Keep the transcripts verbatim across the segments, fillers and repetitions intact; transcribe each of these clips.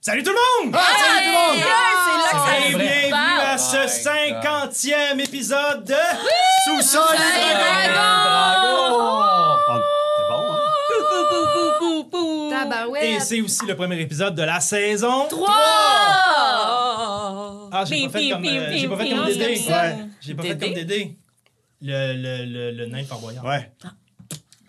Salut tout le monde! Ah, salut tout le monde! Yeah, c'est là que bienvenue à oh ce cinquantième épisode de oui! Sous-sol et Dragons! Oh, c'est bon, hein? Pou, pou, pou, pou, pou, pou. Tabarouette. Et c'est aussi le premier épisode de la saison trois! Ah, j'ai pas fait comme Dédé. J'ai pas fait comme Dédé. J'ai pas fait comme Dédé. Le nain de Fort Boyard. Ouais.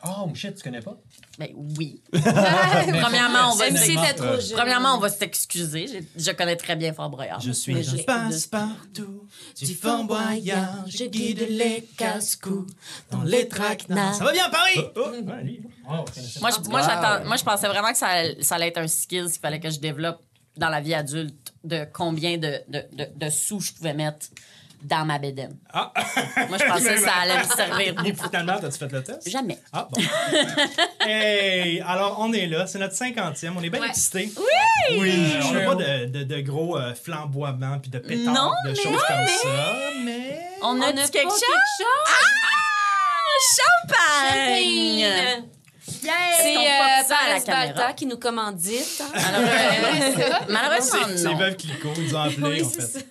Oh, shit, tu connais pas? Ben oui. Premièrement, on va si trop Premièrement, on va s'excuser. Je, je connais très bien Fort Boyard. Je suis je passe partout du Fort Boyard. Je guide les casse-cou dans les traquenards. Ça va bien, Paris? Oh, oh. Ouais, oh, moi, je, moi, j'attends, moi, je pensais vraiment que ça, ça allait être un skill qu'il fallait que je développe dans la vie adulte de combien de, de, de, de sous je pouvais mettre dans ma bédaine. Ah. Moi, je pensais que ça allait me servir. Et finalement, as-tu fait le test? Jamais. Ah, bon. Hey, alors, on est là. C'est notre cinquantième. On est bien ouais. excités. Oui! Oui! Euh, on n'a pas de, de, de gros euh, flamboiements puis de pétards, non, de choses non, comme mais... ça. Mais... On a, on a quelque, quelque chose? Quelque chose? Ah! Champagne! Champagne. Yeah, c'est euh, Paris Balta qui nous commandite. Hein? Malheureusement, non. C'est Veuve Clicquot, ils nous ont appelés, oui, en fait.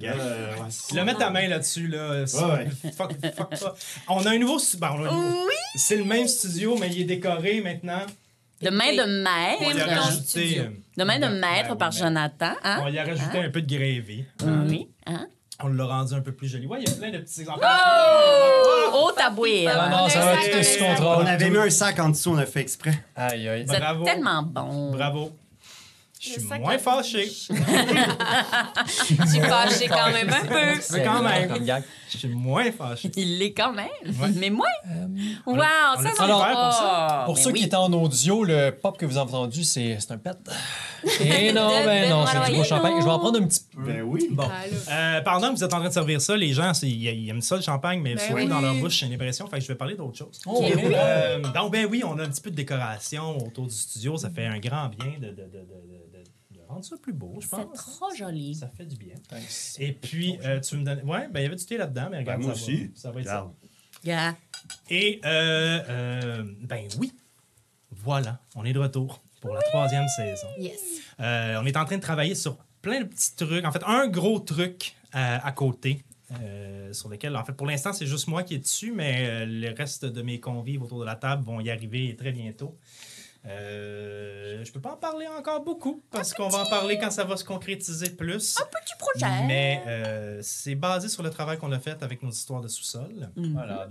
Yeah, euh, ouais, là, mets ta main là-dessus, là. Ouais, ouais. Fuck, fuck ça. On a un nouveau... Bon, on a un nouveau. Oui! C'est le même studio, mais il est décoré maintenant. De main de maître. On y a rajouté... Euh, de main de maître ouais, par ouais, Jonathan. Hein? On y a rajouté hein? un peu de gravy. Hein? Oui, hein? On l'a rendu un peu plus joli. Ouais, il y a plein de petits exemples. Oh! Oh, tabouille! Non, ça va être sous contrôle. On avait mis un sac en dessous, on a fait exprès. Aïe, aïe. Vous êtes tellement bon. Bravo. Je suis moins fâché. Je suis fâché quand même un peu. Mais quand même. Je suis moins fâché. Il l'est quand même. Ouais. Mais moins. Euh, wow, on ça, c'est ça. Pour mais ceux oui. qui étaient en audio, le pop que vous avez entendu, c'est, c'est un pet. Et non, de, ben de non, c'est du beau champagne. Je vais en prendre un petit peu. Ben oui. Bon. Euh, pardon, vous êtes en train de servir ça. Les gens, ils aiment ça, le champagne, mais ben oui. dans leur bouche, j'ai l'impression. Fait que je vais parler d'autre chose. Oh, oui. euh, donc, ben oui, on a un petit peu de décoration autour du studio. Ça fait un grand bien de... de, de, de rendre ça plus beau, je pense. C'est trop joli. Ça fait du bien. Thanks. Et puis, euh, tu me donnes... Ouais, ben il y avait du thé là-dedans, mais regarde, ben, moi ça aussi. Va, ça va être yeah. ça. Yeah. Et, euh, euh, ben oui, voilà, on est de retour pour la oui. troisième saison. Yes. Euh, on est en train de travailler sur plein de petits trucs. En fait, un gros truc euh, à côté, euh, sur lequel, en fait, pour l'instant, c'est juste moi qui est dessus, mais euh, le reste de mes convives autour de la table vont y arriver très bientôt. Euh, je peux pas en parler encore beaucoup parce qu'on va en parler quand ça va se concrétiser plus. Un petit projet. Mais euh, c'est basé sur le travail qu'on a fait avec nos histoires de sous-sol. Mm-hmm. Voilà.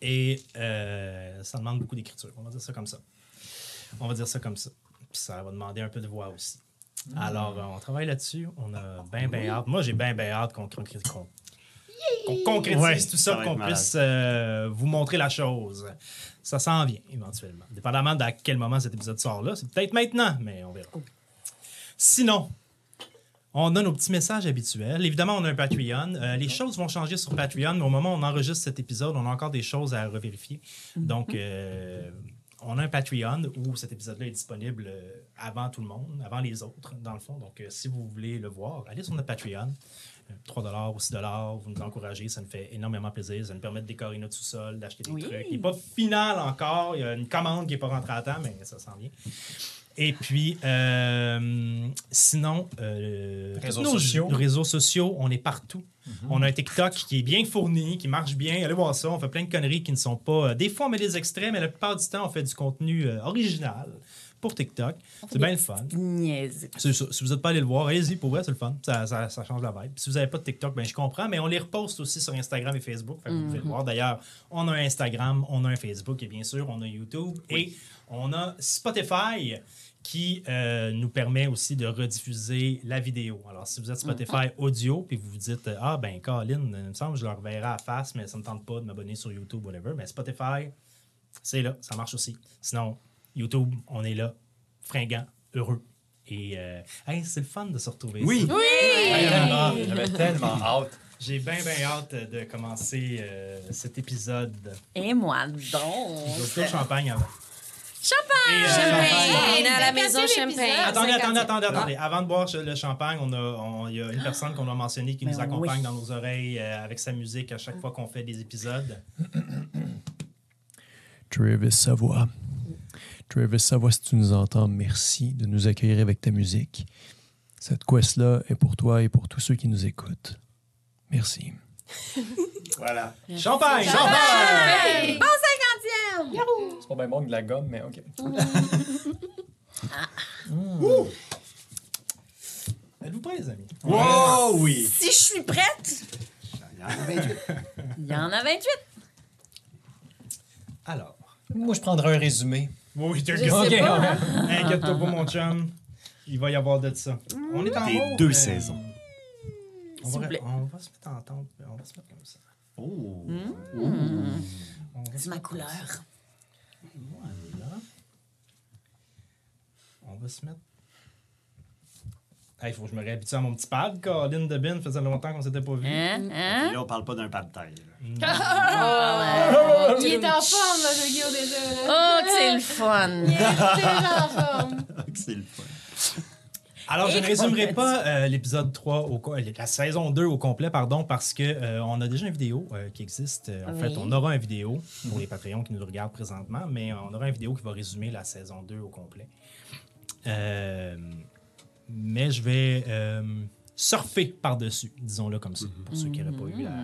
Et euh, ça demande beaucoup d'écriture. On va dire ça comme ça. On va dire ça comme ça. Puis ça va demander un peu de voix aussi. Mm-hmm. Alors, euh, on travaille là-dessus. On a bien, bien oui. hâte. Moi, j'ai bien, bien hâte qu'on, qu'on, qu'on, qu'on concrétise ouais, tout ça, ça qu'on puisse euh, vous montrer la chose. Ça s'en vient, éventuellement. Dépendamment d'à quel moment cet épisode sort là. C'est peut-être maintenant, mais on verra. Sinon, on a nos petits messages habituels. Évidemment, on a un Patreon. Euh, les choses vont changer sur Patreon, mais au moment où on enregistre cet épisode, on a encore des choses à revérifier. Donc, euh, on a un Patreon où cet épisode-là est disponible avant tout le monde, avant les autres, dans le fond. Donc, euh, si vous voulez le voir, allez sur notre Patreon. trois dollars ou six dollars, vous nous encouragez, ça nous fait énormément plaisir, ça nous permet de décorer notre sous-sol, d'acheter des oui. trucs. Il n'est pas final encore, il y a une commande qui n'est pas rentrée à temps, mais ça s'en vient. Et puis, euh, sinon, euh, réseaux nos sociaux. réseaux sociaux, on est partout. Mm-hmm. On a un TikTok qui est bien fourni, qui marche bien. Allez voir ça, on fait plein de conneries qui ne sont pas... Des fois, on met des extraits, mais la plupart du temps, on fait du contenu euh, original. pour TikTok. C'est bien le fun. Niaise. C'est ça. Si vous n'êtes pas allé le voir, allez-y, pour vrai, c'est le fun. Ça, ça, ça change la vibe. Puis si vous n'avez pas de TikTok, ben je comprends, mais on les reposte aussi sur Instagram et Facebook. Fait que vous pouvez le voir. D'ailleurs, on a un Instagram, on a un Facebook et bien sûr, on a YouTube oui. et on a Spotify qui euh, nous permet aussi de rediffuser la vidéo. Alors, si vous êtes Spotify audio puis vous vous dites « Ah, ben Caroline, il me semble que je leur verrai à la face, mais ça ne me tente pas de m'abonner sur YouTube, whatever. » Mais Spotify, c'est là, ça marche aussi. Sinon, YouTube, on est là, fringant, heureux. Et euh, hey, c'est le fun de se retrouver. Oui! Ça. Oui! Hey, j'avais, j'avais tellement hâte. J'ai bien, bien hâte de commencer euh, cet épisode. Et moi donc! J'ai plus de champagne avant. Champagne! Euh, champagne! champagne! À la maison, champagne. Attendez, attendez, attendez, attendez. Ah. Avant de boire le champagne, on a, on, y a une personne qu'on a mentionnée qui Mais nous accompagne oui. dans nos oreilles euh, avec sa musique à chaque fois qu'on fait des épisodes. Travis Savoie. Travis Savoie, si tu nous entends, merci de nous accueillir avec ta musique. Cette quest-là est pour toi et pour tous ceux qui nous écoutent. Merci. Voilà. Champagne! Champagne! champagne! Bon cinquantième! Yahoo! C'est pas bien bon de la gomme, mais OK. mmh. Ouh! Êtes-vous prêts, les amis? Wow, oui! Si je suis prête! Il y en a vingt-huit. Il y en a vingt-huit. Alors. Moi, je prendrai un résumé. Oui, t'inquiète. Okay, pas. Hein? Inquiète-toi pas, mon chum. Il va y avoir de ça. Mmh. On est en mode, deux euh... saisons. On va, on va se mettre en tente. On va se mettre comme ça. Oh! Mmh. Mmh. C'est ma couleur. Voilà. On va se mettre... Il hey, faut que je me réhabitue à mon petit pad, Caroline de Bin. Faisait longtemps qu'on s'était pas vu. Hein? Hein? Là, on parle pas d'un pad taille. Oh, il est en forme, là, ce Guillaume, déjà. Oh, que c'est le fun! Il est déjà en forme. que c'est le fun. Alors, je ne résumerai pas euh, l'épisode trois, au co- la saison deux au complet, pardon, parce qu'on euh, a déjà une vidéo euh, qui existe. En oui. fait, on aura une vidéo pour les Patreons qui nous regardent présentement, mais on aura une vidéo qui va résumer la saison deux au complet. Euh, mais je vais euh, surfer par-dessus, disons-le comme ça, mm-hmm. pour ceux qui n'auraient pas eu la,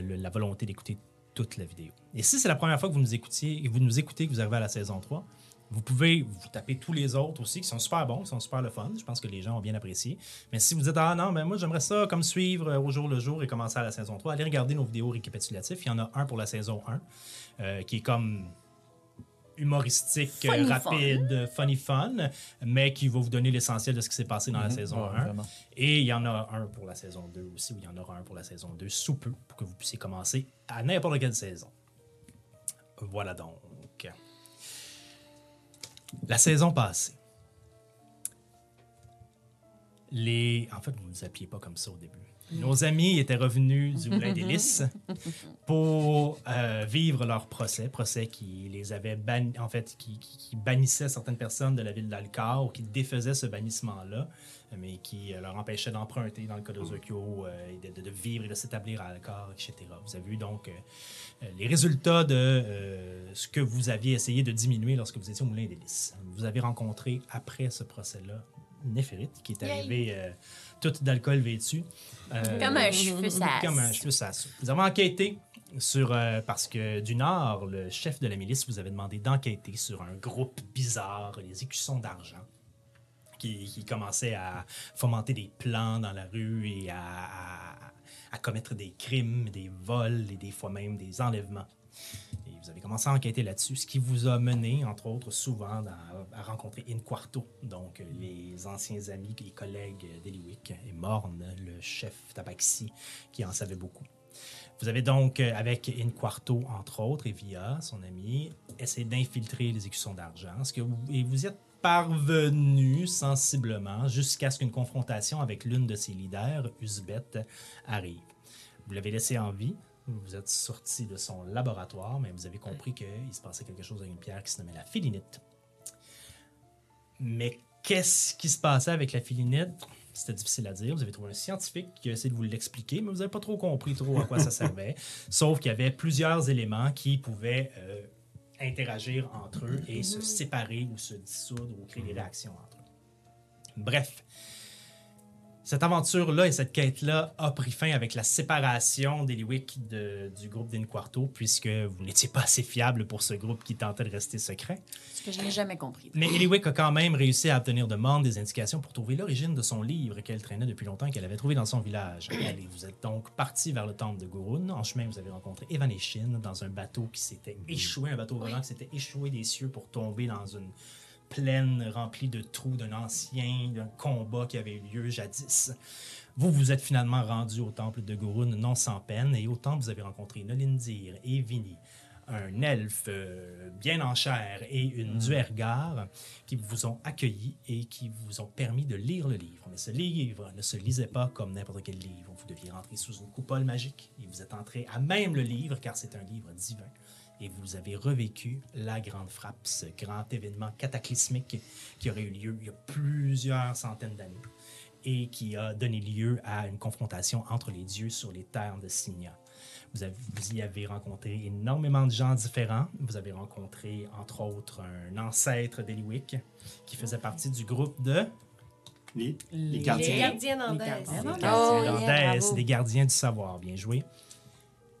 la, la volonté d'écouter toute la vidéo. Et si c'est la première fois que vous nous écoutiez, que vous nous écoutez, que vous arrivez à la saison trois, vous pouvez vous taper tous les autres aussi, qui sont super bons, qui sont super le fun. Je pense que les gens ont bien apprécié. Mais si vous dites « Ah non, ben moi, j'aimerais ça comme suivre au jour le jour et commencer à la saison trois », allez regarder nos vidéos récapitulatives. Il y en a un pour la saison un, euh, qui est comme humoristique, funny rapide, fun. funny fun, mais qui va vous donner l'essentiel de ce qui s'est passé dans mm-hmm. la saison ouais, un. Vraiment. Et il y en a un pour la saison deux aussi, ou il y en aura un pour la saison deux, sous peu, pour que vous puissiez commencer à n'importe quelle saison. Voilà donc. La saison passée, les... En fait, vous ne vous appuyez pas comme ça au début. Nos amis étaient revenus du moulin d'Hélice pour euh, vivre leur procès, procès qui les avait banni... En fait, qui, qui, qui bannissait certaines personnes de la ville d'Alcar, ou qui défaisait ce bannissement-là, mais qui leur empêchait d'emprunter dans le cas d'Ozokyo, euh, et de, de vivre et de s'établir à Alcar, et cetera. Vous avez vu donc euh, les résultats de euh, ce que vous aviez essayé de diminuer lorsque vous étiez au moulin d'Hélice. Vous avez rencontré, après ce procès-là, Néphrite, qui est arrivée euh, toute d'alcool vêtue. Euh, comme un cheveu sasse. Comme un cheveu sasse. Vous avez enquêté sur... Euh, parce que du Nord, le chef de la milice vous avait demandé d'enquêter sur un groupe bizarre, les écussons d'argent, qui, qui commençait à fomenter des plans dans la rue et à, à, à commettre des crimes, des vols et des fois même des enlèvements. Et vous avez commencé à enquêter là-dessus, ce qui vous a mené, entre autres, souvent à, à rencontrer Inquarto, donc les anciens amis, les collègues d'Eliwick, et Morne, le chef tabaxi, qui en savait beaucoup. Vous avez donc, avec Inquarto, entre autres, et via son ami, essayé d'infiltrer les écussons d'argent, ce que vous, et vous y êtes parvenu sensiblement jusqu'à ce qu'une confrontation avec l'une de ses leaders, Usbet, arrive. Vous l'avez laissé en vie. Vous êtes sorti de son laboratoire, mais vous avez compris qu'il se passait quelque chose avec une pierre qui se nommait la filinite. Mais qu'est-ce qui se passait avec la filinite? C'était difficile à dire. Vous avez trouvé un scientifique qui a essayé de vous l'expliquer, mais vous n'avez pas trop compris trop à quoi ça servait. Sauf qu'il y avait plusieurs éléments qui pouvaient euh, interagir entre eux et se séparer ou se dissoudre ou créer des réactions entre eux. Bref, Cette aventure-là et cette quête-là a pris fin avec la séparation d'Eliwick de, du groupe d'Inquarto, puisque vous n'étiez pas assez fiable pour ce groupe qui tentait de rester secret. Ce que je n'ai jamais compris. Mais Eliwick a quand même réussi à obtenir de Mande des indications pour trouver l'origine de son livre qu'elle traînait depuis longtemps, qu'elle avait trouvé dans son village. Allez, vous êtes donc parti vers le temple de Gorun. En chemin, vous avez rencontré Evaneshin dans un bateau qui s'était échoué, un bateau volant oui. qui s'était échoué des cieux pour tomber dans une... pleine, remplie de trous d'un ancien d'un combat qui avait eu lieu jadis. Vous vous êtes finalement rendu au temple de Gorun non sans peine, et au temple, vous avez rencontré Nolimdir et Vini, un elfe euh, bien en chair et une mm. duergare qui vous ont accueillis et qui vous ont permis de lire le livre. Mais ce livre ne se lisait pas comme n'importe quel livre. Vous deviez rentrer sous une coupole magique et vous êtes entré à même le livre, car c'est un livre divin. Et vous avez revécu la Grande Frappe, ce grand événement cataclysmique qui aurait eu lieu il y a plusieurs centaines d'années et qui a donné lieu à une confrontation entre les dieux sur les terres de Signia. Vous, avez, vous y avez rencontré énormément de gens différents. Vous avez rencontré, entre autres, un ancêtre d'Eliwick qui faisait partie du groupe de... Les, les, les gardiens d'Handès. Les gardiens d'Handès, des gardiens du savoir. Bien joué.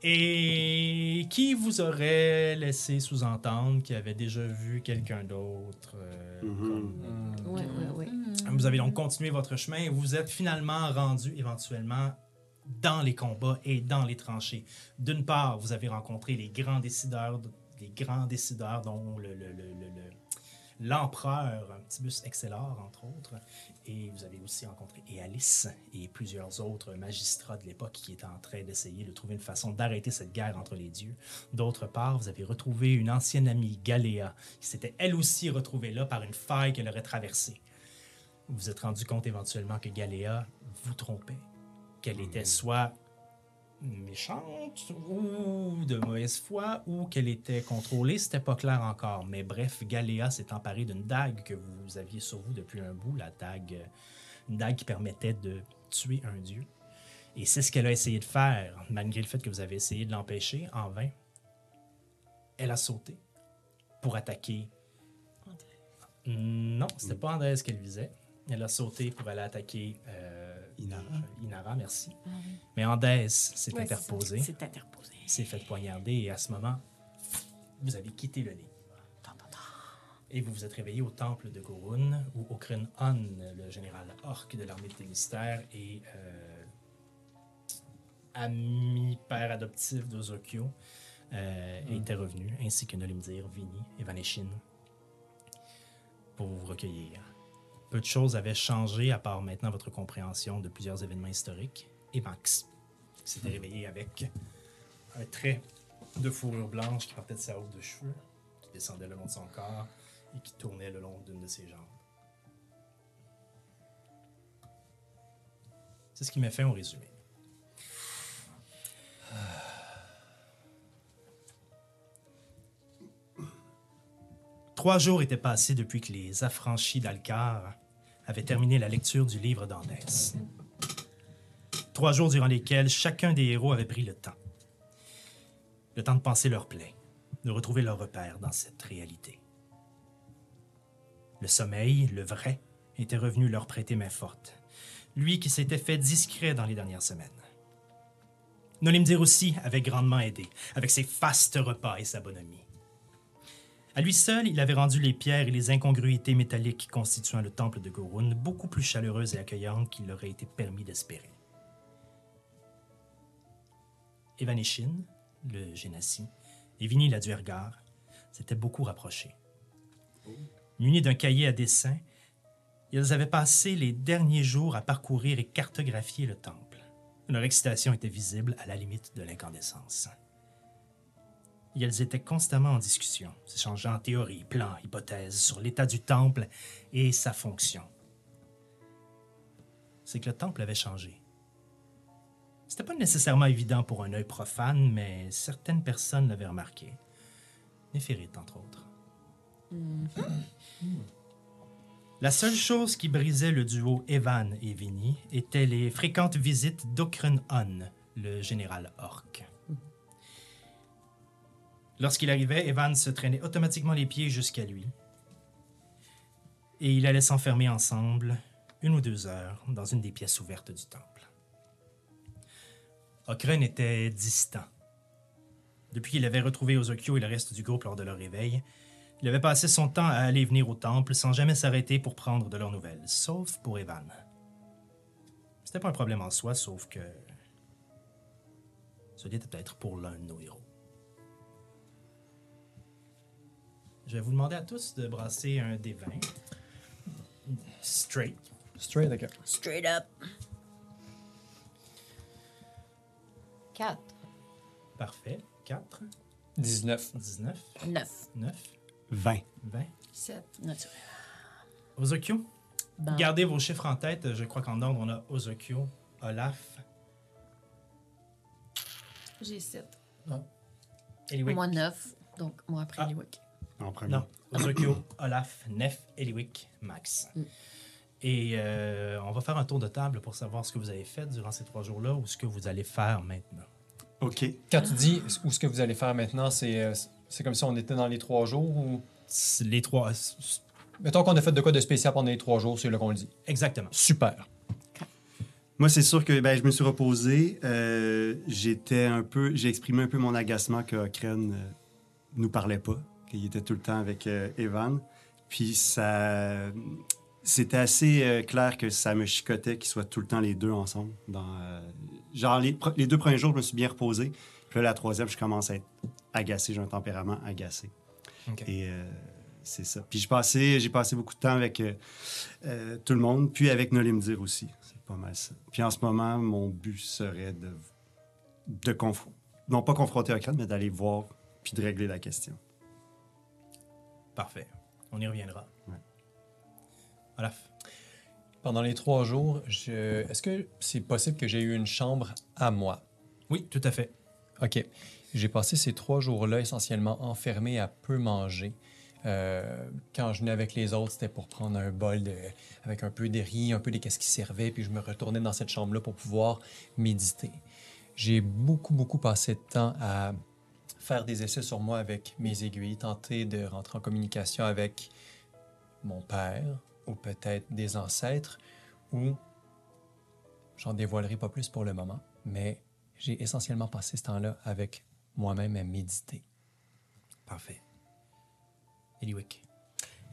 Et qui vous aurait laissé sous-entendre qu'il avait déjà vu quelqu'un d'autre. Euh, mm-hmm. comme... mm-hmm. Oui, oui, oui. Vous avez donc continué votre chemin et vous êtes finalement rendu éventuellement dans les combats et dans les tranchées. D'une part, vous avez rencontré les grands décideurs, les grands décideurs dont le, le, le, le, le... l'empereur Tibus Excellor, entre autres, et vous avez aussi rencontré Ealis et plusieurs autres magistrats de l'époque qui étaient en train d'essayer de trouver une façon d'arrêter cette guerre entre les dieux. D'autre part, vous avez retrouvé une ancienne amie, Galéa, qui s'était elle aussi retrouvée là par une faille qu'elle aurait traversée. Vous vous êtes rendu compte éventuellement que Galéa vous trompait, qu'elle était soit méchante ou de mauvaise foi ou qu'elle était contrôlée, c'était pas clair encore. Mais bref, Galéa s'est emparée d'une dague que vous aviez sur vous depuis un bout, la dague, une dague qui permettait de tuer un dieu. Et c'est ce qu'elle a essayé de faire, malgré le fait que vous avez essayé de l'empêcher, en vain. Elle a sauté pour attaquer... Handès. Non, c'était oui. pas Handès qu'elle visait. Elle a sauté pour aller attaquer... Euh, Inara. Inara, merci. Ah oui. Mais Handès s'est ouais, interposé. C'est, c'est interposé. S'est fait poignarder et à ce moment, vous avez quitté le livre. Et vous vous êtes réveillé au temple de Gorun, où Okren Hun, le général orc de l'armée de Témystère et euh, ami père adoptif d'Ozokyo, euh, mm. était revenu, ainsi que Nolimdir, Vini et Evaneshin, pour vous recueillir. Peu de choses avaient changé, à part maintenant votre compréhension de plusieurs événements historiques. Et Max, qui s'était réveillé avec un trait de fourrure blanche qui partait de sa houppe de cheveux, qui descendait le long de son corps et qui tournait le long d'une de ses jambes. C'est ce qui m'a fait en résumé. Trois jours étaient passés depuis que les Affranchis d'Alcar avait terminé la lecture du livre d'Handès. Trois jours durant lesquels chacun des héros avait pris le temps. Le temps de penser leur plein, de retrouver leur repère dans cette réalité. Le sommeil, le vrai, était revenu leur prêter main forte. Lui qui s'était fait discret dans les dernières semaines. Nolimdir aussi avait grandement aidé, avec ses fastes repas et sa bonhomie. À lui seul, il avait rendu les pierres et les incongruités métalliques constituant le temple de Gorun beaucoup plus chaleureuses et accueillantes qu'il leur aurait été permis d'espérer. Evaneshin, le Génassi, et Vini la Duergare s'étaient beaucoup rapprochés. Munis d'un cahier à dessin, ils avaient passé les derniers jours à parcourir et cartographier le temple. Leur excitation était visible à la limite de l'incandescence. Et elles étaient constamment en discussion, s'échangeant théories, plans, hypothèses sur l'état du temple et sa fonction. C'est que le temple avait changé. C'était pas nécessairement évident pour un œil profane, mais certaines personnes l'avaient remarqué. Néphrite, entre autres. Mm-hmm. La seule chose qui brisait le duo Evan et Vini étaient les fréquentes visites d'Okren Hun, le général orc. Lorsqu'il arrivait, Evan se traînait automatiquement les pieds jusqu'à lui. Et ils allaient s'enfermer ensemble, une ou deux heures dans une des pièces ouvertes du temple. Okren était distant. Depuis qu'il avait retrouvé Ozokyo et le reste du groupe lors de leur réveil, il avait passé son temps à aller et venir au temple sans jamais s'arrêter pour prendre de leurs nouvelles, sauf pour Evan. C'était pas un problème en soi, sauf que... ce était peut-être pour l'un de nos héros. Je vais vous demander à tous de brasser un des vins. Straight. Straight, d'accord. Straight up. quatre. Parfait. quatre. dix-neuf. dix-neuf. neuf. neuf. vingt. vingt. sept. Naturel. Ozokyo. Ben. Gardez vos chiffres en tête. Je crois qu'en ordre, on a Ozokyo, Olaf. J'ai sept. Ah. Eliwick. Moi neuf. Donc, moi après ah. Eliwick. En premier. Non. Ozokyo, Olaf, Nef, Eliwick, Max. Mm. Et euh, on va faire un tour de table pour savoir ce que vous avez fait durant ces trois jours-là ou ce que vous allez faire maintenant. OK. Quand tu dis « ou ce que vous allez faire maintenant », c'est c'est comme si on était dans les trois jours ou... Les trois... Mettons qu'on a fait de quoi de spécial pendant les trois jours, c'est là qu'on le dit. Exactement. Super. Okay. Moi, c'est sûr que ben, je me suis reposé. Euh, j'étais un peu... J'ai exprimé un peu mon agacement que Okren ne euh, nous parlait pas, qu'il était tout le temps avec euh, Evan. Puis ça... C'était assez euh, clair que ça me chicotait qu'ils soient tout le temps les deux ensemble. Dans, euh, genre, les, pre- les deux premiers jours, je me suis bien reposé. Puis là, la troisième, je commence à être agacé. J'ai un tempérament agacé. Okay. Et euh, c'est ça. Puis j'ai passé, j'ai passé beaucoup de temps avec euh, euh, tout le monde, puis avec Nolimdir aussi. C'est pas mal ça. Puis en ce moment, mon but serait de... de conf- non pas confronter Okren, mais d'aller voir puis de régler la question. Parfait. On y reviendra. Ouais. Olaf. Pendant les trois jours, je... est-ce que c'est possible que j'ai eu une chambre à moi? Oui, tout à fait. OK. J'ai passé ces trois jours-là essentiellement enfermé à peu manger. Euh, quand je venais avec les autres, c'était pour prendre un bol de... avec un peu de riz, un peu de qu'est-ce qui servait, puis je me retournais dans cette chambre-là pour pouvoir méditer. J'ai beaucoup, beaucoup passé de temps à faire des essais sur moi avec mes aiguilles, tenter de rentrer en communication avec mon père, ou peut-être des ancêtres, ou j'en dévoilerai pas plus pour le moment, mais j'ai essentiellement passé ce temps-là avec moi-même à méditer. Parfait. Eliwick.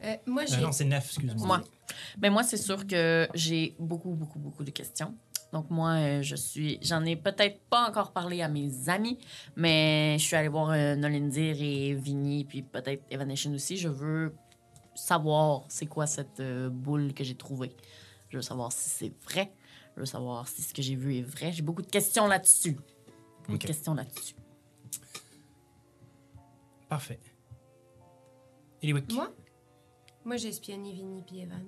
Euh, moi, j'ai... Euh, non, c'est neuf, excuse-moi. Moi. Mais moi, c'est sûr que j'ai beaucoup, beaucoup, beaucoup de questions. Donc moi, je suis... J'en ai peut-être pas encore parlé à mes amis, mais je suis allée voir euh, Nolindir et Vini, puis peut-être Evaneshin aussi. Je veux... savoir c'est quoi cette euh, boule que j'ai trouvée. Je veux savoir si c'est vrai. Je veux savoir si ce que j'ai vu est vrai. J'ai beaucoup de questions là-dessus. Beaucoup okay. de questions là-dessus. Parfait. Eliwick. Moi? Moi, j'ai espionné Vini et Evan.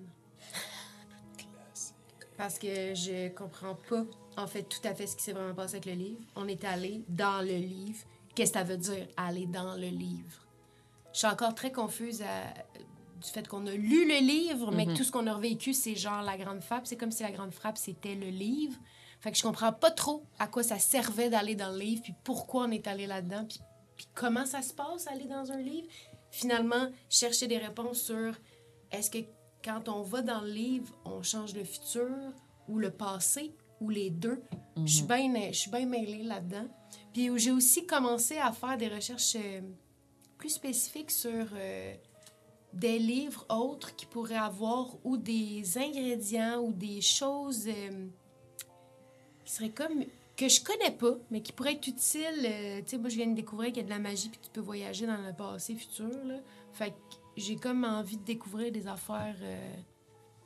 Classique. Parce que je comprends pas, en fait, tout à fait ce qui s'est vraiment passé avec le livre. On est allé dans le livre. Qu'est-ce que ça veut dire, aller dans le livre? Je suis encore très confuse à... du fait qu'on a lu le livre, mais mm-hmm. que tout ce qu'on a revécu, c'est genre la Grande Frappe. C'est comme si la Grande Frappe, c'était le livre. Fait que je comprends pas trop à quoi ça servait d'aller dans le livre, puis pourquoi on est allé là-dedans, puis, puis comment ça se passe, aller dans un livre. Finalement, chercher des réponses sur est-ce que quand on va dans le livre, on change le futur ou le passé, ou les deux. Mm-hmm. Je suis bien, je suis bien mêlée là-dedans. Puis j'ai aussi commencé à faire des recherches euh, plus spécifiques sur... Euh, des livres autres qui pourraient avoir ou des ingrédients ou des choses euh, qui seraient comme... que je connais pas, mais qui pourraient être utiles. Euh, tu sais, moi, je viens de découvrir qu'il y a de la magie puis que tu peux voyager dans le passé, futur, là. Fait que j'ai comme envie de découvrir des affaires, euh,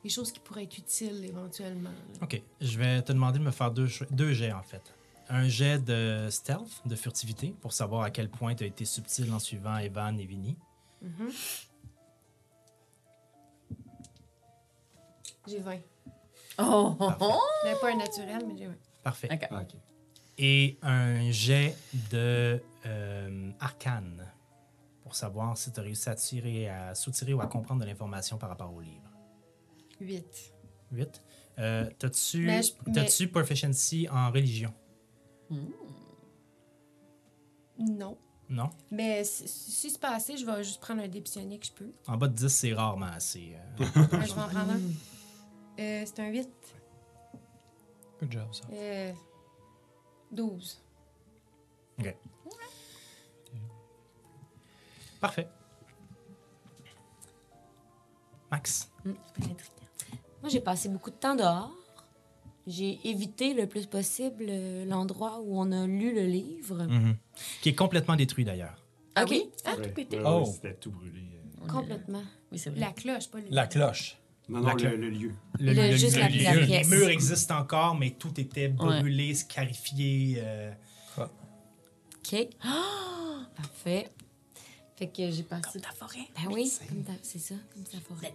des choses qui pourraient être utiles éventuellement, là. OK. Je vais te demander de me faire deux, deux jets, en fait. Un jet de stealth, de furtivité, pour savoir à quel point tu as été subtil en suivant Evan et Vini. Mm-hmm. J'ai vingt. Oh! Mais pas un naturel, mais j'ai vingt. Parfait. Okay. Okay. Et un jet de euh, arcane pour savoir si tu as réussi à, tirer, à soutirer ou à comprendre de l'information par rapport au livre. huit. huit. Euh, t'as-tu, mais je, mais... t'as-tu proficiency en religion? Mmh. Non. Non? Mais si, si c'est pas assez, je vais juste prendre un dé psionique, je peux. En bas de dix, c'est rarement assez. Euh, je vais en prendre un. Euh, c'est un huit. Good job, ça. Euh, douze. OK. Ouais. Parfait. Max. Mmh, moi, j'ai passé beaucoup de temps dehors. J'ai évité le plus possible euh, l'endroit où on a lu le livre. Mm-hmm. Qui est complètement détruit, d'ailleurs. Ah okay. Oui? Ah, tout pété. Oh. C'était tout brûlé. Complètement. Oui, c'est vrai. La cloche, pas le lieu. La cloche. Non, non, la clo- le, le lieu. Le, le, le, juste le, la, lieu. La pièce. Le mur existe encore, mais tout était brûlé, ouais. Scarifié. Euh... Ah. OK. Oh, parfait. Fait que j'ai passé... Comme ta forêt. Ben oui, comme ta... c'est ça, comme ta forêt.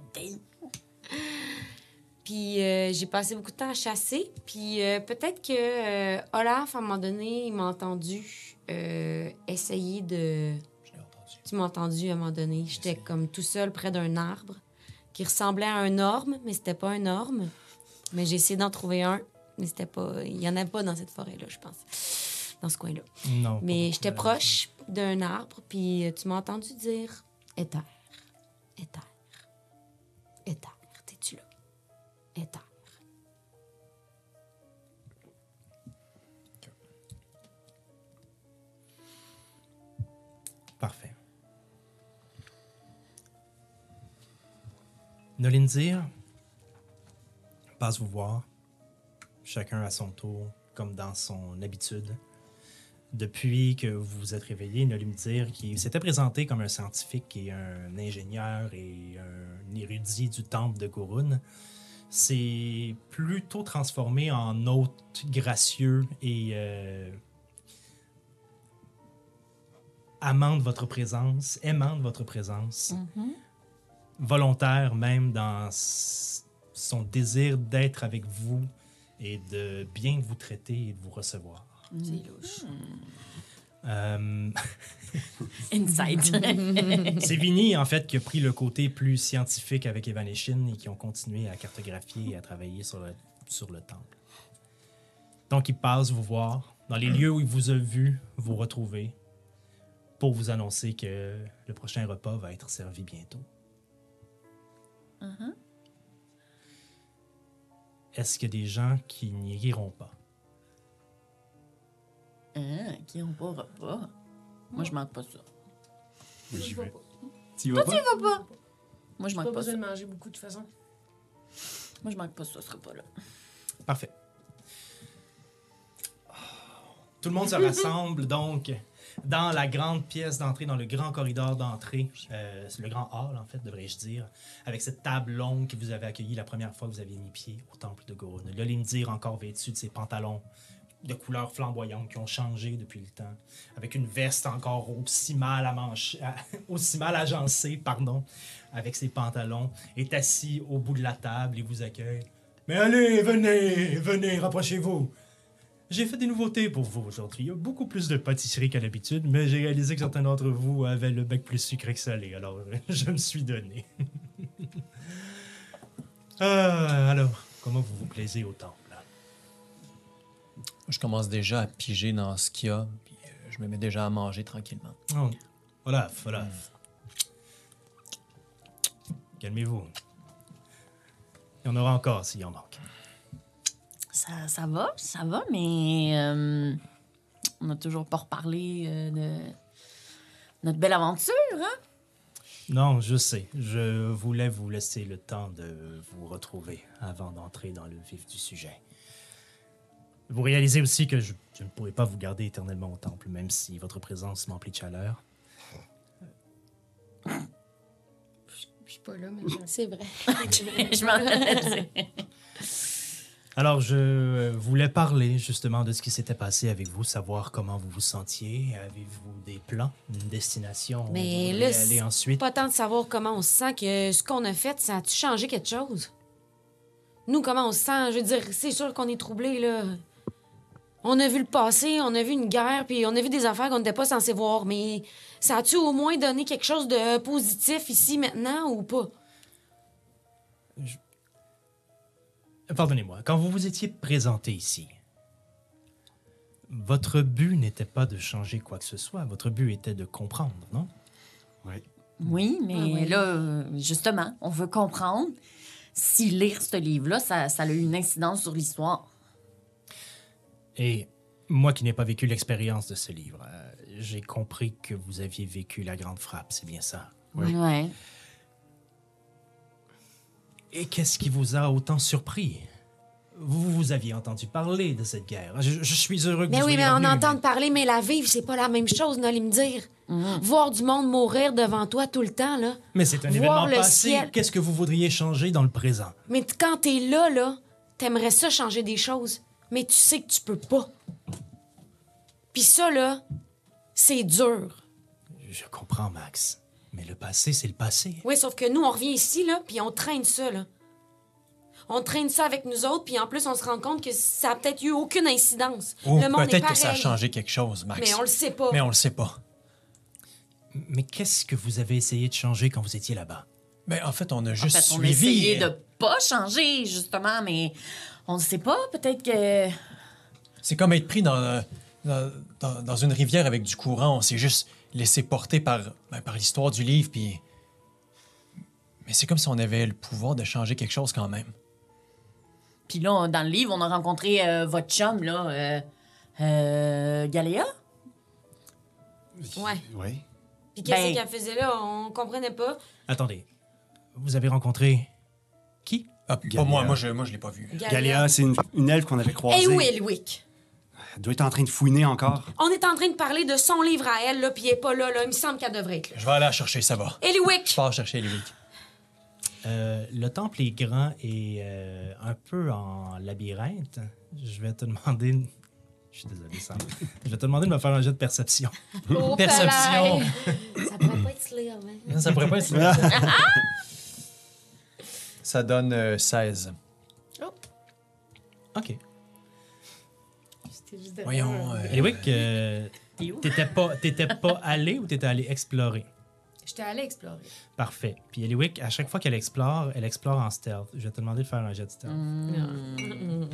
Puis euh, j'ai passé beaucoup de temps à chasser. Puis euh, peut-être que euh, Olaf, à un moment donné, il m'a entendu euh, essayer de... Je l'ai entendu. Tu m'as entendu à un moment donné. J'étais Merci. Comme tout seul près d'un arbre qui ressemblait à un orme, mais c'était pas un orme. Mais j'ai essayé d'en trouver un, mais c'était pas... Il y en avait pas dans cette forêt-là, je pense. Dans ce coin-là. Non. Mais j'étais proche d'un arbre, puis tu m'as entendu dire « Éther, éther, éther. » Éther. Okay. Parfait. Nolimdir passe vous voir, chacun à son tour, comme dans son habitude. Depuis que vous vous êtes réveillé, Nolimdir, qui s'était présenté comme un scientifique et un ingénieur et un érudit du temple de Gorun, c'est plutôt transformé en hôte gracieux et euh, amant de votre présence, aimant de votre présence, mm-hmm. volontaire même dans son désir d'être avec vous et de bien vous traiter et de vous recevoir. Mm. C'est louche. Mm. Euh... Inside. C'est Vini, en fait, qui a pris le côté plus scientifique avec Evaneshin et qui ont continué à cartographier et à travailler sur le, sur le temple. Donc, ils passent vous voir dans les lieux où ils vous ont vu, vous retrouver pour vous annoncer que le prochain repas va être servi bientôt. Uh-huh. Est-ce qu'il y a des gens qui n'y iront pas? Hein, qui n'iront pas au repas? Moi, je manque pas ça. Moi, j'y vais. Tu y vas pas? Toi, tu y vas pas? Moi, je manque pas, pas ça. J'ai pas besoin de manger beaucoup, de toute façon. Moi, je manque pas ça, ce repas-là. Parfait. Oh. Tout le monde se rassemble, donc, dans la grande pièce d'entrée, dans le grand corridor d'entrée, euh, le grand hall, en fait, devrais-je dire, avec cette table longue que vous avez accueillie la première fois que vous avez mis pied au temple de Gorun. Nolimdir, encore vêtu de ses pantalons de couleurs flamboyantes qui ont changé depuis le temps, avec une veste encore aussi mal, à manche, à, aussi mal agencée, pardon, avec ses pantalons, est assis au bout de la table et vous accueille. « Mais allez, venez, venez, rapprochez-vous. J'ai fait des nouveautés pour vous aujourd'hui. Il y a beaucoup plus de pâtisserie qu'à l'habitude, mais j'ai réalisé que certains d'entre vous avaient le bec plus sucré que salé, alors je me suis donné. euh, alors, comment vous vous plaisez autant? Je commence déjà à piger dans ce qu'il y a, puis je me mets déjà à manger tranquillement. Oh. Olaf, Olaf. Mm. Calmez-vous. Il y en aura encore s'il y en manque. Ça, ça va, ça va, mais euh, on n'a toujours pas reparlé euh, de notre belle aventure, hein? Non, je sais. Je voulais vous laisser le temps de vous retrouver avant d'entrer dans le vif du sujet. Vous réalisez aussi que je, je ne pourrai pas vous garder éternellement au temple, même si votre présence m'emplit de chaleur. Je, je suis pas là, mais c'est vrai. Je m'en Alors, je voulais parler justement de ce qui s'était passé avec vous, savoir comment vous vous sentiez. Avez-vous des plans, une destination mais où vous voulez aller ensuite? Pas tant de savoir comment on se sent que ce qu'on a fait, ça a-tu changé quelque chose? Nous, comment on se sent? Je veux dire, c'est sûr qu'on est troublés, là. On a vu le passé, on a vu une guerre, puis on a vu des affaires qu'on n'était pas censés voir, mais ça a-tu au moins donné quelque chose de positif ici, maintenant, ou pas? Je... Pardonnez-moi, quand vous vous étiez présenté ici, votre but n'était pas de changer quoi que ce soit, votre but était de comprendre, non? Oui. Oui, mais ah, oui. Là, justement, on veut comprendre. si lire ce livre-là, ça, ça a eu une incidence sur l'histoire. Et moi qui n'ai pas vécu l'expérience de ce livre, euh, j'ai compris que vous aviez vécu la grande frappe, c'est bien ça? Oui. Ouais. Et qu'est-ce qui vous a autant surpris? Vous, vous aviez entendu parler de cette guerre. Je, je suis heureux que mais vous oui, soyez mais oui, mais on entend parler, mais la vivre, c'est pas la même chose, Nolimdir. Mm. Voir du monde mourir devant toi tout le temps, là. Mais c'est un Voir événement passé. Ciel... Qu'est-ce que vous voudriez changer dans le présent? Mais quand t'es là, là, t'aimerais ça changer des choses, mais tu sais que tu peux pas. Puis ça, là, c'est dur. Je comprends, Max. Mais le passé, c'est le passé. Oui, sauf que nous, on revient ici, là, puis on traîne ça, là. On traîne ça avec nous autres, puis en plus, on se rend compte que ça a peut-être eu aucune incidence. Oh, le monde est pareil. Peut-être que ça a changé quelque chose, Max. Mais on le sait pas. Mais on le sait pas. Mais qu'est-ce que vous avez essayé de changer quand vous étiez là-bas? Mais en fait, on a juste en fait, on suivi... On a essayé de pas changer, justement, mais on ne sait pas, peut-être que... C'est comme être pris dans, dans, dans, dans une rivière avec du courant. On s'est juste laissé porter par, ben, par l'histoire du livre, puis... Mais c'est comme si on avait le pouvoir de changer quelque chose quand même. Puis là, on, dans le livre, on a rencontré euh, votre chum, là, euh, euh, Galéa? Ouais. Oui. Puis qu'est-ce ben... qu'elle faisait là? On comprenait pas. Attendez, vous avez rencontré qui? Ah, pas moi, moi je, moi, je l'ai pas vu. Galéa, Galéa c'est une, une elfe qu'on avait croisée. Et où est Eliwick? Elle doit être en train de fouiner encore. On est en train de parler de son livre à elle, là, puis elle est pas là, là. Il me semble qu'elle devrait être là. Je vais aller la chercher, ça va. Eliwick! Je pars chercher Eliwick. Euh, le temple est grand et euh, un peu en labyrinthe. Je vais te demander... Une... Je suis désolé, Sam. Je vais te demander de me faire un jet de perception. Oh, perception! Ça pourrait pas être Slayer, mais... Ça pourrait pas être Slayer. Ça donne euh, seize. Oh. OK. Juste Voyons. Euh... Eliwick, euh, t'étais pas, t'étais pas allé ou t'étais allé explorer? J'étais allée explorer. Parfait. Puis Eliwick, à chaque fois qu'elle explore, elle explore en stealth. Je vais te demander de faire un jet de stealth. Mmh.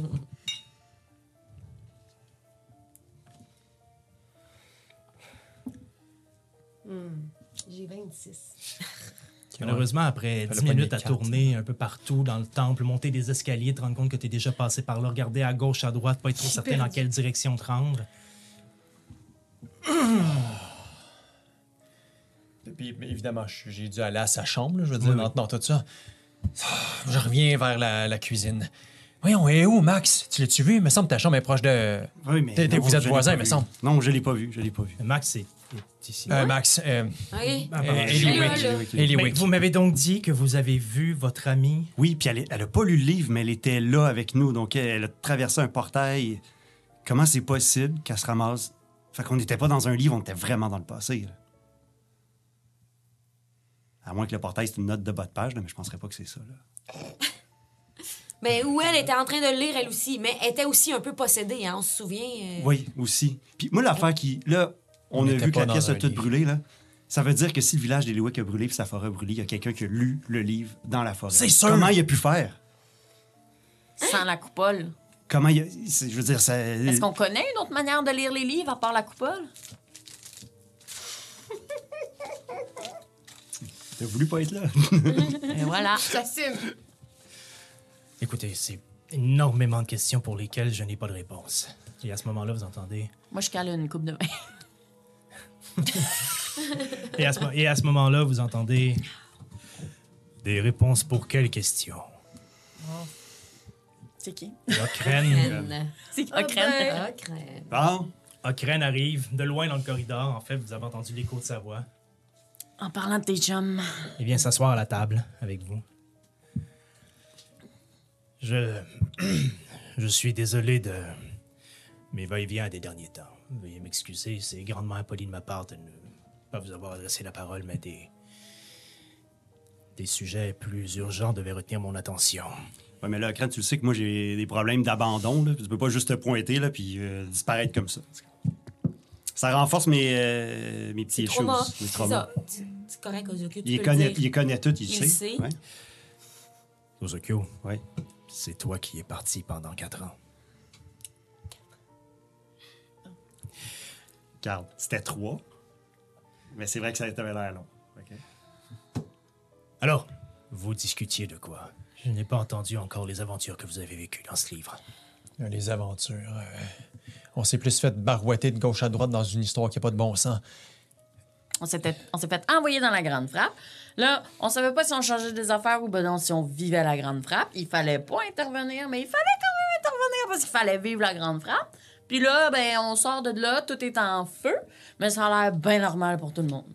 Mmh. J'ai vingt-six. Malheureusement, après dix minutes à tourner un peu partout dans le temple, monter des escaliers, te rendre compte que t'es déjà passé par là, regarder à gauche, à droite, pas être trop certain dans quelle direction te rendre. Puis, évidemment, j'ai dû aller à sa chambre, là, je veux dire, oui, oui. dans tout ça. Je reviens vers la, la cuisine. Voyons, et où, Max? Tu l'as-tu vu? Il me semble que ta chambre est proche de... Oui, mais... Non, vous êtes voisins, il me semble. Non, je l'ai pas vu, je l'ai pas vu. Max, c'est ici. Euh, ouais. Max, euh... Oui. Ah, euh, Eliwick. Eliwick. Vous m'avez donc dit que vous avez vu votre amie? Oui, puis elle, elle a pas lu le livre, mais elle était là avec nous, donc elle, elle a traversé un portail. Comment c'est possible qu'elle se ramasse? Fait qu'on n'était pas dans un livre, on était vraiment dans le passé, là. À moins que le portail, c'est une note de bas de page, là, mais je penserais pas que c'est ça, là. Mais où elle était en train de lire, elle aussi. Mais elle était aussi un peu possédée, hein, on se souvient. Euh... Oui, aussi. Puis moi, l'affaire qui... Là, on, on a vu que la pièce a toute brûlée, là. Ça veut dire que si le village des Eliwick a brûlé puis sa forêt a brûlé, il y a quelqu'un qui a lu le livre dans la forêt. C'est sûr! Comment il a pu faire? Sans la coupole. Comment il a... Je veux dire, ça... Est-ce qu'on connaît une autre manière de lire les livres à part la coupole? T'as voulu pas être là. Et voilà, j'assume. Écoutez, c'est énormément de questions pour lesquelles je n'ai pas de réponse. Et à ce moment-là, vous entendez... Moi, je cale une coupe de vin. et, à ce, et à ce moment-là, vous entendez... Des réponses pour quelles questions? Oh. C'est qui? Okren. C'est qui? Okren. Okren. Bon, Okren arrive de loin dans le corridor. En fait, vous avez entendu l'écho de sa voix. En parlant de tes chums. Il vient s'asseoir à la table avec vous. Je... Je suis désolé de... mes va-et-vient des derniers temps. Veuillez m'excuser, c'est grandement impoli de ma part de ne pas vous avoir adressé la parole, mais des... des sujets plus urgents devaient retenir mon attention. Oui, mais là, Crane, tu le sais que moi, j'ai des problèmes d'abandon. Là. Tu peux pas juste te pointer là puis euh, disparaître comme ça. Ça renforce mes, euh, mes petites choses. Mes traumas. C'est ça. C'est correct, Ozokyo. Il, il les connaît toutes, il, il sait. sait. Ouais. Ozokyo, ouais. C'est toi qui es parti pendant quatre ans. Regarde, c'était trois. Mais c'est vrai que ça avait l'air long. Okay. Alors, vous discutiez de quoi? Je n'ai pas entendu encore les aventures que vous avez vécues dans ce livre. Les aventures... Euh, on s'est plus fait barouetter de gauche à droite dans une histoire qui n'a pas de bon sens. On s'est fait envoyer dans la grande frappe. Là, on savait pas si on changeait des affaires ou ben non, si on vivait la grande frappe. Il fallait pas intervenir, mais il fallait quand même intervenir parce qu'il fallait vivre la grande frappe. Puis là, ben on sort de là, tout est en feu, mais ça a l'air bien normal pour tout le monde.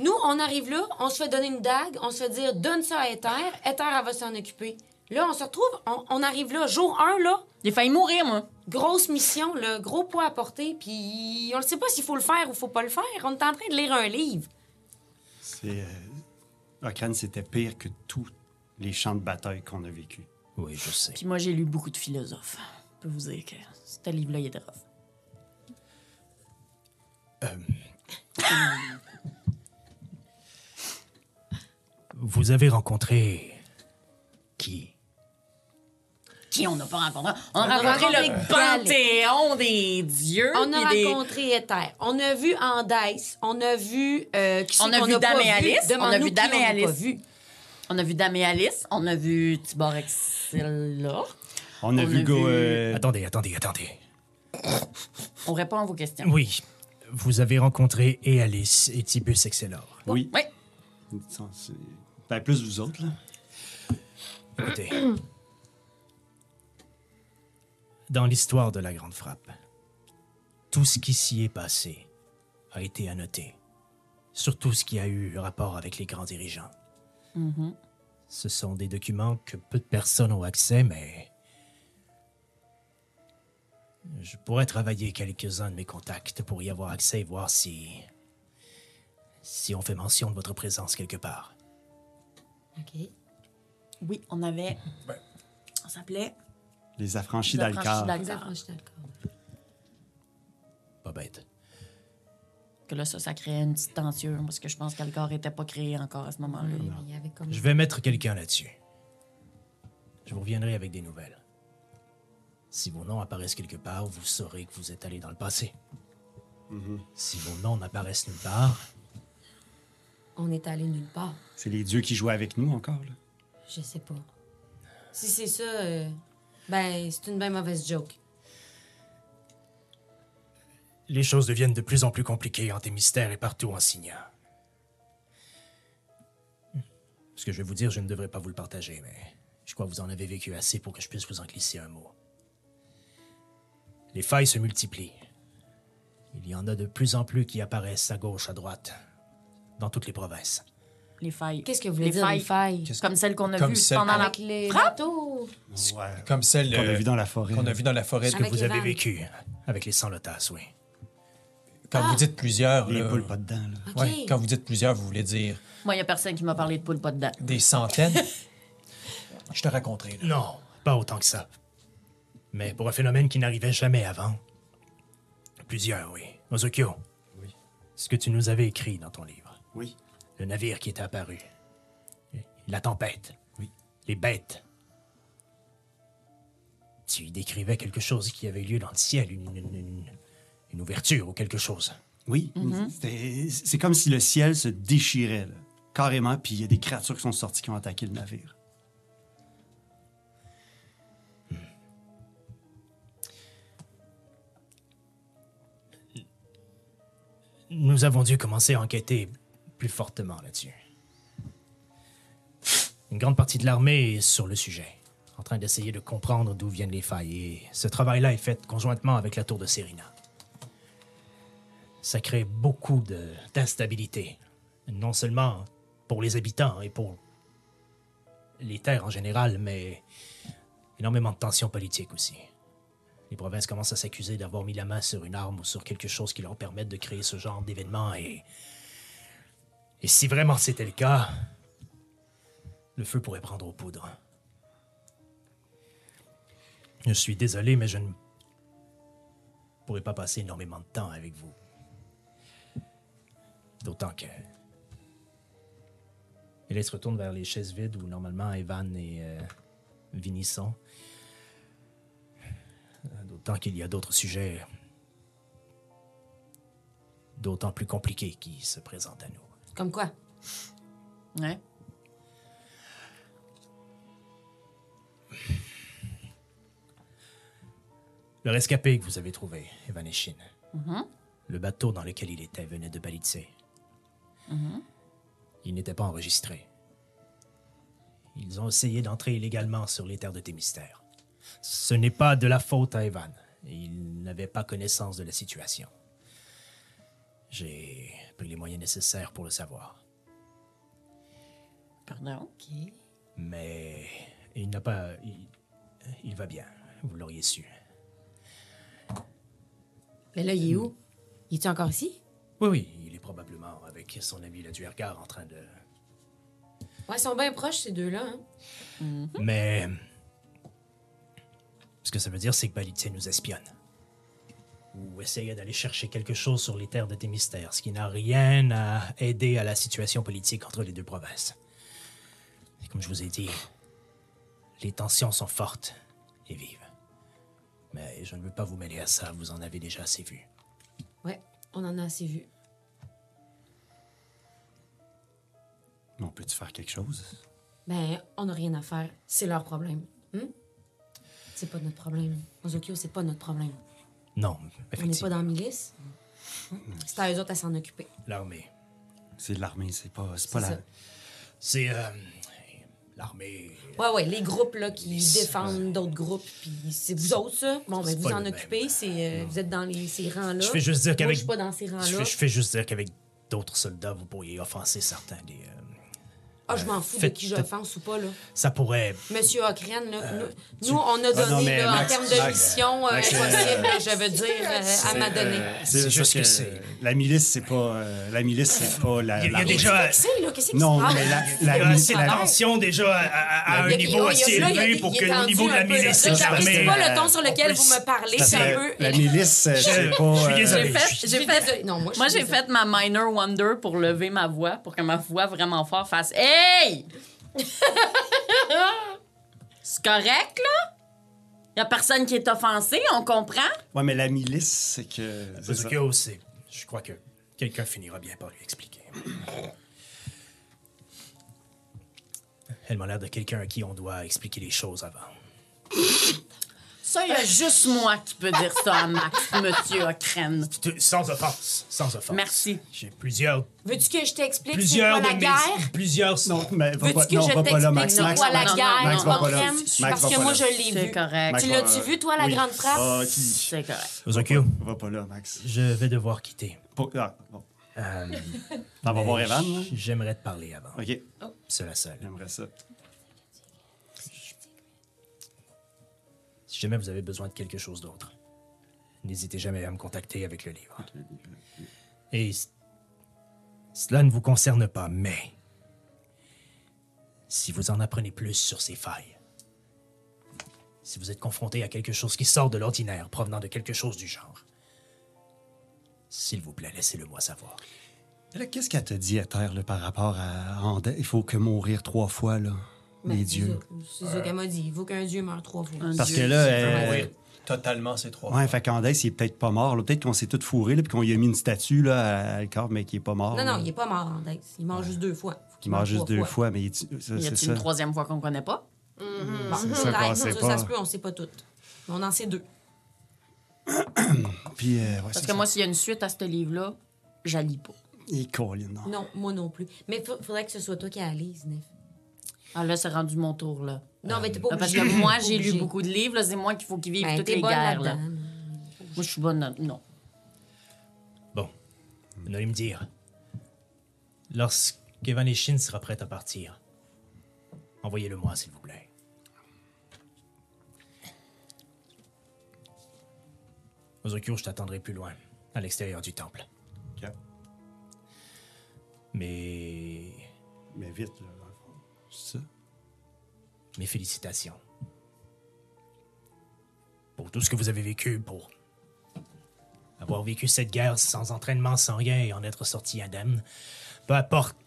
Nous, on arrive là, on se fait donner une dague, on se fait dire « donne ça à Éther, Éther, elle va s'en occuper ». Là, on se retrouve, on, on arrive là, jour un, là. J'ai failli mourir, moi. Grosse mission, là, gros poids à porter, puis on ne sait pas s'il faut le faire ou faut pas le faire. On est en train de lire un livre. C'est... Euh... Okren, c'était pire que tous les champs de bataille qu'on a vécu. Oui, je sais. Puis moi, j'ai lu beaucoup de philosophes. Je peux vous dire que ce livre-là, il était rough. Euh... Vous avez rencontré... qui? Qui on n'a pas rencontré? On a rencontré, rencontré le panthéon des dieux. On a rencontré des... Éther. On a vu Handès. On a vu... Euh, qui on, a on, vu a pas vu. on a vu Dame et Alice. On a vu Dame et Alice. On a vu Dame et Alice. On a vu Tibus Excellor. On a on vu... A go... vu... Attendez, attendez, attendez. On répond à vos questions. Oui. Vous avez rencontré Ealis et Tibus Excellor. Oui. Oui. Ben, plus vous autres, là. Écoutez, dans l'histoire de la Grande Frappe, tout ce qui s'y est passé a été annoté, surtout ce qui a eu rapport avec les grands dirigeants. Mm-hmm. Ce sont des documents que peu de personnes ont accès, mais je pourrais travailler quelques-uns de mes contacts pour y avoir accès et voir si, si on fait mention de votre présence quelque part. OK. Oui, on avait... Ben, on s'appelait... Les Affranchis d'Alcar. Les Affranchis d'Alcar. Pas bête. Que là, ça, ça créait une petite tension, parce que je pense qu'Alcar n'était pas créé encore à ce moment-là. Oui, il y avait comme... Je vais mettre quelqu'un là-dessus. Je vous reviendrai avec des nouvelles. Si vos noms apparaissent quelque part, vous saurez que vous êtes allé dans le passé. Mm-hmm. Si vos noms n'apparaissent nulle part... On est allé nulle part. C'est les dieux qui jouent avec nous encore, là. Je sais pas. Si c'est ça, euh, ben, c'est une bien mauvaise joke. Les choses deviennent de plus en plus compliquées en Témystère et partout en Signia. Ce que je vais vous dire, je ne devrais pas vous le partager, mais je crois que vous en avez vécu assez pour que je puisse vous en glisser un mot. Les failles se multiplient. Il y en a de plus en plus qui apparaissent à gauche, à droite, dans toutes les provinces. Les failles. Qu'est-ce que vous voulez les dire, failles? Les failles? Qu'est-ce... Comme celles qu'on a vues pendant la... les bateaux? Ouais. Comme celles qu'on euh, a vues dans la forêt. Qu'on a vues dans la forêt. Ce que vous avez vécu avec les sans-lotas, oui. Quand ah. vous dites plusieurs... Les là... poules pas dedans, là. Okay. Ouais. Quand vous dites plusieurs, vous voulez dire... Moi, il n'y a personne qui m'a parlé de poules pas dedans. Des centaines? Je te raconterai, là. Non, pas autant que ça. Mais pour un phénomène qui n'arrivait jamais avant. Plusieurs, oui. Ozokyo, oui. Ce que tu nous avais écrit dans ton livre. Oui. Le navire qui est apparu. La tempête. Oui. Les bêtes. Tu décrivais quelque chose qui avait lieu dans le ciel, une, une, une, une ouverture ou quelque chose. Oui. Mm-hmm. C'est comme si le ciel se déchirait, là. Carrément, puis il y a des créatures qui sont sorties qui ont attaqué le navire. Hmm. Nous avons dû commencer à enquêter... plus fortement là-dessus. Une grande partie de l'armée est sur le sujet, en train d'essayer de comprendre d'où viennent les failles, et ce travail-là est fait conjointement avec la tour de Serena. Ça crée beaucoup de, d'instabilité, non seulement pour les habitants et pour les terres en général, mais énormément de tensions politiques aussi. Les provinces commencent à s'accuser d'avoir mis la main sur une arme ou sur quelque chose qui leur permette de créer ce genre d'événement et... Et si vraiment c'était le cas, le feu pourrait prendre aux poudres. Je suis désolé, mais je ne pourrais pas passer énormément de temps avec vous. D'autant que... Ellie se retourne vers les chaises vides où normalement Evan et euh, Vini sont. D'autant qu'il y a d'autres sujets d'autant plus compliqués qui se présentent à nous. Comme quoi? Ouais. Le rescapé que vous avez trouvé, Evaneshin. Mm-hmm. Le bateau dans lequel il était venait de Balitsie. Mm-hmm. Il n'était pas enregistré. Ils ont essayé d'entrer illégalement sur les terres de Témystère. Ce n'est pas de la faute à Evan. Il n'avait pas connaissance de la situation. J'ai pris les moyens nécessaires pour le savoir. Pardon, qui? Mais il n'a pas... Il, il va bien, vous l'auriez su. Mais là, il est où? Il est encore ici? Oui, oui, il est probablement avec son ami le Duergar en train de... Ouais, ils sont bien proches, ces deux-là. Hein? Mm-hmm. Mais... Ce que ça veut dire, c'est que Balitsie nous espionne. Ou essayait d'aller chercher quelque chose sur les terres de Témystère, ce qui n'a rien à aider à la situation politique entre les deux provinces. Et comme je vous ai dit, les tensions sont fortes et vives. Mais je ne veux pas vous mêler à ça, vous en avez déjà assez vu. Ouais, on en a assez vu. Mais on peut-tu faire quelque chose? Ben, on n'a rien à faire. C'est leur problème. Hmm? C'est pas notre problème. Ozokyo, c'est pas notre problème. Non, effectivement. On n'est pas dans la milice. Hmm? C'est à eux autres à s'en occuper. L'armée. C'est l'armée, c'est pas, c'est pas c'est la... Ça. C'est... Euh... L'armée. Ouais, ouais, les groupes là, qui les... défendent d'autres groupes, puis c'est vous autres, ça. Bon, ben, vous en occupez, c'est, euh, vous êtes dans les, ces rangs-là. Je fais juste dire qu'avec. Moi, je suis pas dans ces rangs-là. Je fais, je fais juste dire qu'avec d'autres soldats, vous pourriez offenser certains des. Euh, ah, euh, je m'en fous fait... de qui j'offense ou pas, là. Ça pourrait. Monsieur Okren, là, euh, nous, tu... nous, on a donné, ah, non, là, Max, en termes de Max, mission, Max, euh, possible, euh, je veux dire, euh, à ma donnée. Euh, c'est, c'est juste que, que c'est. La milice, c'est pas. Euh, la milice, c'est pas la. Il y a déjà. Non, mais la, la, la, c'est la tension déjà à, à, à un niveau assez élevé pour que le niveau de la milice soit fermé. C'est pas le ton sur lequel vous me parlez, c'est un peu. La milice, c'est pas. Je suis désolée. J'ai fait. Non, moi, j'ai fait ma minor wonder pour lever ma voix, pour que ma voix vraiment forte fasse. Hey! C'est correct, là? Il n'y a personne qui est offensé, on comprend? Ouais, mais la milice, c'est que. C'est que aussi. Je crois que quelqu'un finira bien par lui expliquer. Elle m'a l'air de quelqu'un à qui on doit expliquer les choses avant. Ça, il y a juste moi qui peux dire ça à Max, monsieur Okren. Sans offense, sans offense. Merci. J'ai plusieurs... Veux-tu que je t'explique c'est quoi la guerre? Plusieurs... Non, mais va pas, non, va pas là, Max. Veux-tu que je t'explique c'est quoi la guerre, Okren? Parce que moi, je l'ai vu. C'est correct. Tu l'as-tu vu, toi, la grande frappe? C'est correct. Ozokyo. Va pas là, Max. Je vais devoir quitter. Ah, bon. Euh, T'en vas voir Evan? Hein? J'aimerais te parler avant. OK. Oh. C'est la seule. J'aimerais ça. Si jamais vous avez besoin de quelque chose d'autre, n'hésitez jamais à me contacter avec le livre. Okay. Et c- cela ne vous concerne pas, mais si vous en apprenez plus sur ces failles, si vous êtes confronté à quelque chose qui sort de l'ordinaire, provenant de quelque chose du genre, s'il vous plaît, laissez-le-moi savoir. Là, qu'est-ce qu'elle te dit à terre là, par rapport à Handès? Il faut que mourir trois fois, là, ben, les dieux. C'est ça qu'elle m'a dit. Il faut qu'un dieu meure trois fois. Un Parce dieu, que là, elle... mourir totalement ces trois ouais, fois. Ouais, fait qu'Handès, il est peut-être pas mort. Là. Peut-être qu'on s'est tous fourrés, puis qu'on lui a mis une statue là, à Alcar, mais qu'il est pas mort. Non, là. non, il est pas mort, Handès. Il meurt ouais. juste deux fois. Il, il meurt juste deux fois, fois mais il est... ça, y a-t-il c'est une ça. troisième fois qu'on connaît pas? Mmh. Bon, c'est ça, qu'on sait pas. Ça se peut, on sait pas toutes. Mais on en sait deux. Puis, euh, ouais, parce que ça. moi, s'il y a une suite à ce livre-là, je la lis pas. Et Colin, non. Non, moi non plus. Mais il faudrait que ce soit toi qui la lise, Nef. Ah là, c'est rendu mon tour, là. Non, euh, mais t'es pas obligée. Parce que moi, j'ai lu beaucoup de livres, là, c'est moi qu'il faut qu'ils vivent ben, toutes les guerres, là. Non. Moi, je suis bonne, à... non. Bon, vous allez me dire. Lorsqu'Evaneshin sera prête à partir, envoyez-le-moi, s'il vous plaît. Ozokyo, je t'attendrai plus loin, à l'extérieur du temple. OK. Mais... Mais vite, là, dans le fond. C'est ça? Mes félicitations. Pour tout ce que vous avez vécu, pour... avoir vécu cette guerre sans entraînement, sans rien, et en être sorti indemne. Peu importe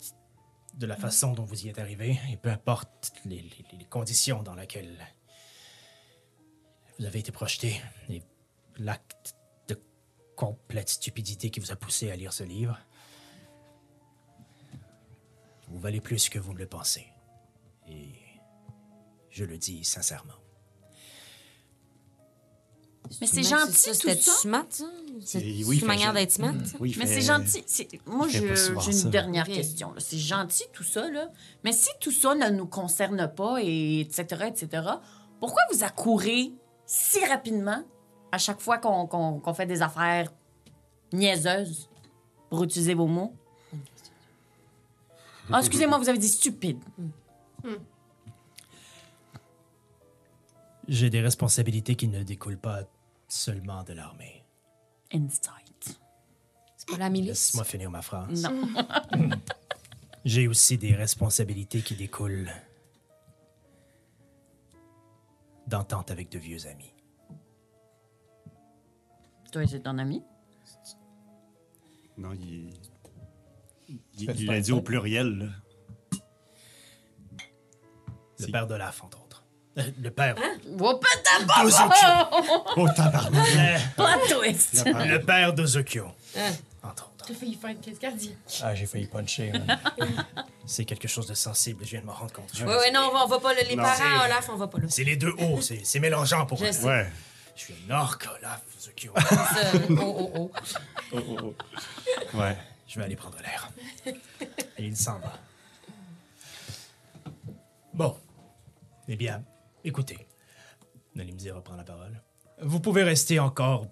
de la façon dont vous y êtes arrivé, et peu importe les, les, les conditions dans lesquelles vous avez été projeté, et... l'acte de complète stupidité qui vous a poussé à lire ce livre. Vous valez plus que vous ne le pensez. Et je le dis sincèrement. Mais c'est gentil, ça, tout ça. Smart, ça? C'est oui, une manière d'être smart. Mmh, oui, mais fait... c'est gentil. C'est... Moi, je... j'ai une ça. dernière okay. question. Là. C'est gentil, tout ça. Là. Mais si tout ça ne nous concerne pas, et etc., et cetera, pourquoi vous accourez si rapidement à chaque fois qu'on, qu'on, qu'on fait des affaires niaiseuses, pour utiliser vos mots? Ah, excusez-moi, vous avez dit stupide. Mmh. Mmh. J'ai des responsabilités qui ne découlent pas seulement de l'armée. Insight. C'est pas la milice? Laisse-moi finir ma phrase. Non. J'ai aussi des responsabilités qui découlent d'entente avec de vieux amis. Toi, c'est ton ami? Non, il... Il, il l'a dit au pluriel, là. Le c'est... père d'Olaf, entre autres. Le père. Hein? Oh, putain, Ozokyo! Oh, tabarnak! Pas twist! Le père d'Ozokyo, hein? Entre autres. J'ai failli faire une pièce cardiaque. Ah, j'ai failli puncher. C'est quelque chose de sensible, je viens de m'en rendre compte. Oui, oui, ouais, non, on va pas là. Les non, parents, c'est... Olaf, on va pas là. C'est les deux hauts, c'est, c'est mélangeant pour eux. Ouais. Je suis un orc, Olaf, Ozokyo. Oh, oh, oh. Oh, oh, oh. Ouais, je vais aller prendre l'air. Et il s'en va. Bon. Eh bien... Écoutez, Nolimdir reprend la parole. Vous pouvez rester encore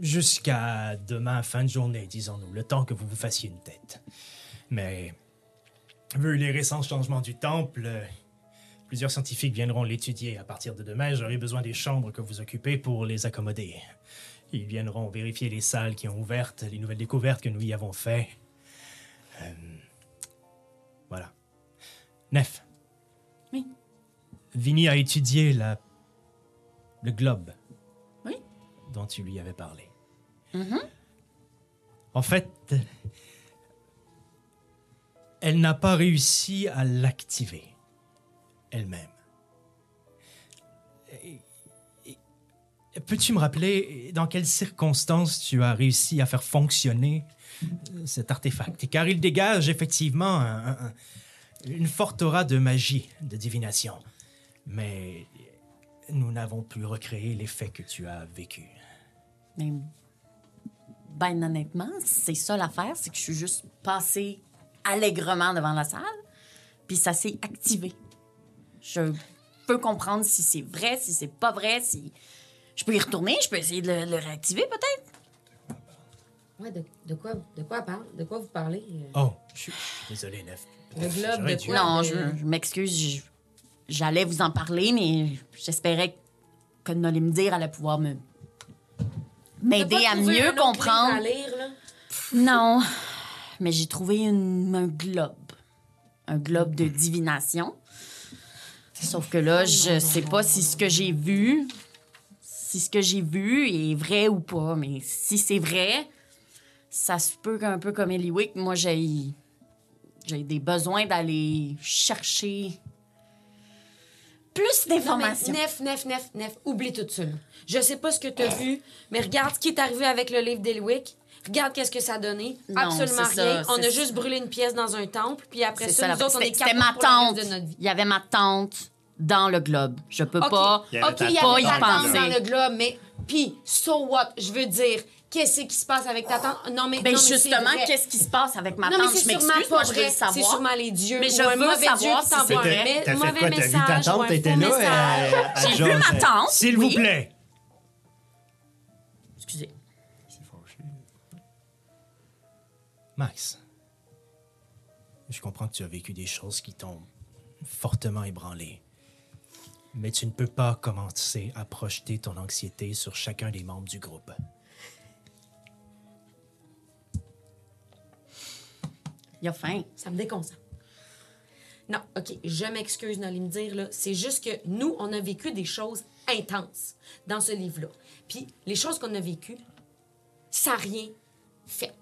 jusqu'à demain, fin de journée, disons-nous, le temps que vous vous fassiez une tête. Mais, vu les récents changements du temple, plusieurs scientifiques viendront l'étudier. À partir de demain, j'aurai besoin des chambres que vous occupez pour les accommoder. Ils viendront vérifier les salles qui ont ouvertes, les nouvelles découvertes que nous y avons faites. Euh, voilà. Nef. Oui. Vini a étudié la... le globe. Oui. Dont tu lui avais parlé. Mm-hmm. En fait, elle n'a pas réussi à l'activer elle-même. Et, et, peux-tu me rappeler dans quelles circonstances tu as réussi à faire fonctionner cet artefact? Car il dégage effectivement un, un, une forte aura de magie, de divination. Mais nous n'avons plus recréé l'effet que tu as vécu. Mais, ben honnêtement, c'est ça l'affaire, c'est que je suis juste passée allègrement devant la salle, puis ça s'est activé. Je peux comprendre si c'est vrai, si c'est pas vrai, si... Je peux y retourner, je peux essayer de le, le réactiver, peut-être? Ouais, de, de, quoi, de, quoi parle, de quoi vous parlez? Euh... Oh, je suis désolée, Nef. Le globe de quoi? Non, je, je m'excuse, je... J'allais vous en parler, mais j'espérais que Nolimdir allait pouvoir me... m'aider à mieux comprendre. À lire, là? Non, mais j'ai trouvé une, un globe. Un globe de divination. Sauf que là, je sais pas si ce que j'ai vu, si ce que j'ai vu est vrai ou pas. Mais si c'est vrai, ça se peut qu'un peu comme Eliwick, moi, j'ai, j'ai des besoins d'aller chercher... Plus d'informations. Nef, nef, nef, nef. Oublie tout ça. Je sais pas ce que t'as vu, mais regarde ce qui est arrivé avec le livre d'Eliwick. Regarde qu'est-ce que ça a donné. Non, absolument rien. Ça, on a juste ça. brûlé une pièce dans un temple, puis après c'est ça, ça, nous autres, on est capable de notre vie. Il y avait ma tante dans le globe. Je peux okay. pas y okay, y pas y penser. Dans le globe, mais... Puis, so what? Je veux dire... Qu'est-ce qui se passe avec ta tante? Non, mais, ben non, mais justement, qu'est-ce qui se passe avec ma tante? Non, mais c'est je sûrement m'excuse, pas vrai. Savoir. C'est sûrement les dieux. Mais je veux savoir si c'est vrai. T'as fait quoi? T'as vu ta tante? T'étais là? À, à J'ai George. vu ma tante. S'il oui. vous plaît. Excusez. C'est fâché. Max, je comprends que tu as vécu des choses qui t'ont fortement ébranlé. Mais tu ne peux pas commencer à projeter ton anxiété sur chacun des membres du groupe. Il a faim. Ça me déconcentre. Non, OK, je m'excuse d'aller me dire, là. C'est juste que nous, on a vécu des choses intenses dans ce livre-là. Puis les choses qu'on a vécues, ça n'a rien fait.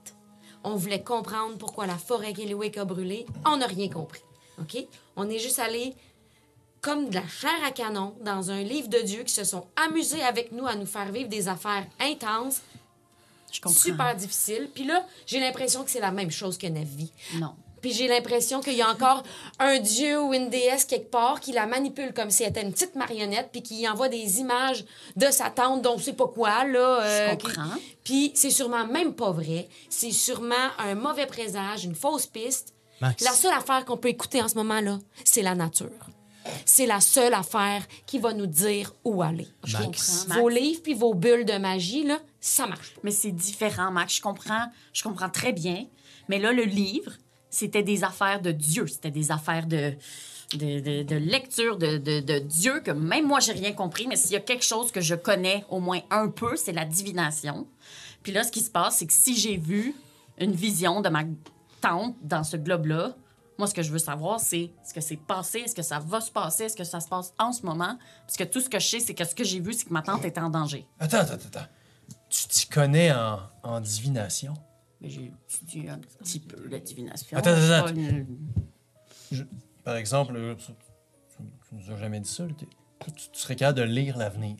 On voulait comprendre pourquoi la forêt Galéwick a brûlé. On n'a rien compris, OK? On est juste allé comme de la chair à canon dans un livre de Dieu qui se sont amusés avec nous à nous faire vivre des affaires intenses. Je comprends. Super difficile. Puis là, j'ai l'impression que c'est la même chose que Nef vit. Non. Puis j'ai l'impression qu'il y a encore un dieu ou une déesse quelque part qui la manipule comme si elle était une petite marionnette, puis qui envoie des images de sa tante, donc c'est pas quoi, là. Euh, Je comprends. Qui... Puis c'est sûrement même pas vrai. C'est sûrement un mauvais présage, une fausse piste. Max. La seule affaire qu'on peut écouter en ce moment-là, c'est la nature. C'est la seule affaire qui va nous dire où aller. Je Max. comprends. Max. Vos livres puis vos bulles de magie, là, ça marche. Mais c'est différent, Max. Je comprends. Je comprends très bien. Mais là, le livre... C'était des affaires de Dieu. C'était des affaires de, de, de, de lecture de, de, de Dieu que même moi, j'ai rien compris. Mais s'il y a quelque chose que je connais au moins un peu, c'est la divination. Puis là, ce qui se passe, c'est que si j'ai vu une vision de ma tante dans ce globe-là, moi, ce que je veux savoir, c'est est-ce que c'est passé, est-ce que ça va se passer, est-ce que ça se passe en ce moment? Parce que tout ce que je sais, c'est que ce que j'ai vu, c'est que ma tante était en danger. Attends, attends, attends. Tu t'y connais en, en divination? Mais j'ai étudié un petit peu la divination. Attends, attends, une... je, Par exemple, tu, tu nous as jamais dit ça. Tu, tu, tu serais capable de lire l'avenir.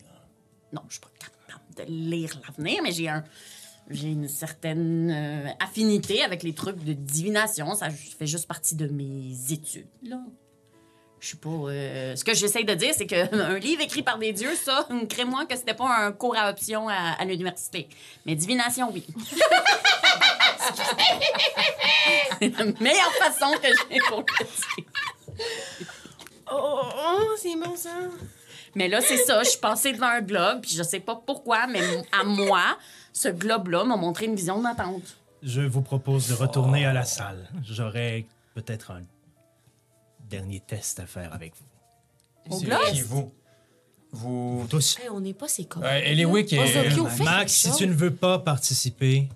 Non, je suis pas capable de lire l'avenir, mais j'ai un, j'ai une certaine euh, affinité avec les trucs de divination. Ça fait juste partie de mes études, là. Je suis pas... Euh... Ce que j'essaie de dire, c'est qu'un livre écrit par des dieux, ça, crée-moi que c'était pas un cours à option à, à l'université. Mais divination, oui. C'est la meilleure façon que j'ai pour le dire. Oh, oh, c'est bon, ça. Mais là, c'est ça. Je suis passée devant un globe, puis je sais pas pourquoi, mais à moi, ce globe-là m'a montré une vision de ma tante. Je vous propose de retourner oh. à la salle. J'aurais peut-être un dernier test à faire avec vous. Au globe? Qui vous? Vous... vous tous. Hey, on n'est pas ces copains. Euh, Eliwick et Ozokyo, Max, si tu ne veux pas participer,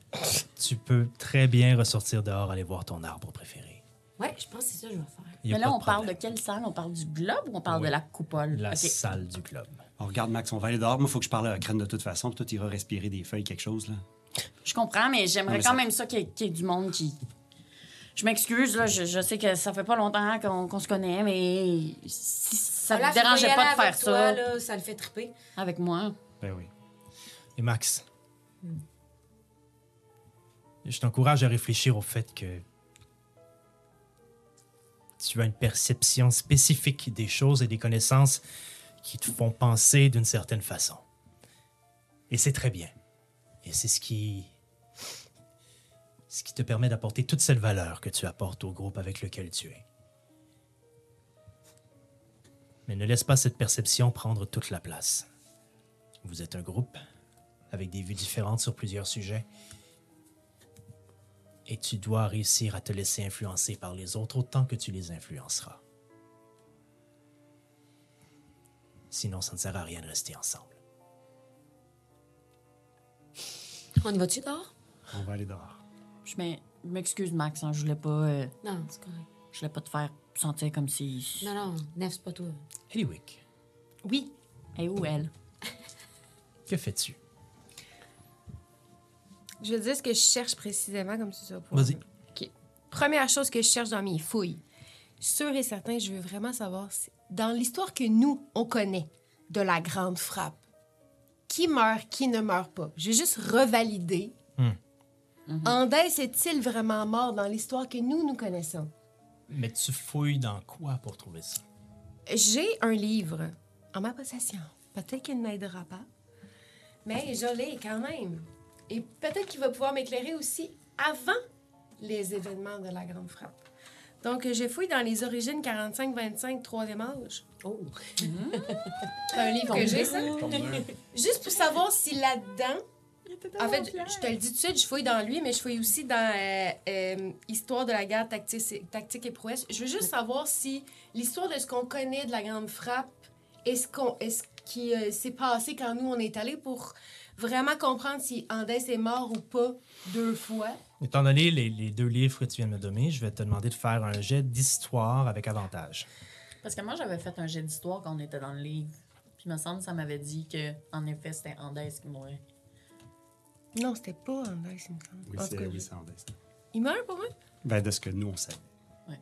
tu peux très bien ressortir dehors, aller voir ton arbre préféré. Ouais, je pense que c'est ça que je vais faire. Mais là, on problème. parle de quelle salle? On parle du globe ou on parle oui. de la coupole? La okay. salle du globe. On regarde, Max, on va aller dehors. Moi, il faut que je parle à Crène de toute façon. Puis toi, tu iras respirer des feuilles, quelque chose, là. Je comprends, mais j'aimerais non, mais quand ça... même ça qu'il y, qu'il y ait du monde qui... Je m'excuse, là, je, je sais que ça fait pas longtemps qu'on, qu'on se connaît, mais si ça ne te dérangeait pas de faire ça... Toi, là, ça le fait triper. Avec moi. Ben oui. Et Max, mm. je t'encourage à réfléchir au fait que tu as une perception spécifique des choses et des connaissances qui te font penser d'une certaine façon. Et c'est très bien. Et c'est ce qui... ce qui te permet d'apporter toute cette valeur que tu apportes au groupe avec lequel tu es. Mais ne laisse pas cette perception prendre toute la place. Vous êtes un groupe, avec des vues différentes sur plusieurs sujets, et tu dois réussir à te laisser influencer par les autres autant que tu les influenceras. Sinon, ça ne sert à rien de rester ensemble. On y va-tu dehors? On va aller dehors. Je m'excuse, Max, hein, je voulais pas... Euh, non, c'est correct. Je voulais pas te faire sentir comme si... Non, non, Nef, c'est pas toi. Eliwick. Oui. Et où, elle? Que fais-tu? Je veux dire ce que je cherche précisément, comme tu ça. Pour... Vas-y. OK. Première chose que je cherche dans mes fouilles. Sûr et certain, je veux vraiment savoir, si, dans l'histoire que nous, on connaît, de la grande frappe, qui meurt, qui ne meurt pas. Je veux juste revalider... Mm. Mm-hmm. Handès est-il vraiment mort dans l'histoire que nous, nous connaissons? Mais tu fouilles dans quoi pour trouver ça? J'ai un livre en ma possession. Peut-être qu'il n'aidera pas, mais je l'ai quand même. Et peut-être qu'il va pouvoir m'éclairer aussi avant les événements de la Grande Frappe. Donc, je fouille dans les origines quarante-cinq vingt-cinq, troisième âge. Oh! Mmh. C'est un livre que j'ai, ça? Juste pour savoir si là-dedans... En fait, je te le dis tout de suite, je fouille dans lui, mais je fouille aussi dans euh, euh, Histoire de la guerre tactique, tactique et prouesse. Je veux juste savoir si l'histoire de ce qu'on connaît de la Grande Frappe est ce, qu'on, est ce qui euh, s'est passé quand nous, on est allés pour vraiment comprendre si Handès est mort ou pas deux fois. Étant donné les, les deux livres que tu viens de me donner, je vais te demander de faire un jet d'histoire avec avantage. Parce que moi, j'avais fait un jet d'histoire quand on était dans le livre. Puis il me semble que ça m'avait dit qu'en effet, c'était Handès qui mourait. Non, c'était pas Handès, il me semble. Oui, c'est, oui, c'est Handès. Il meurt, pour moi? Ben, de ce que nous, on savait. Oui.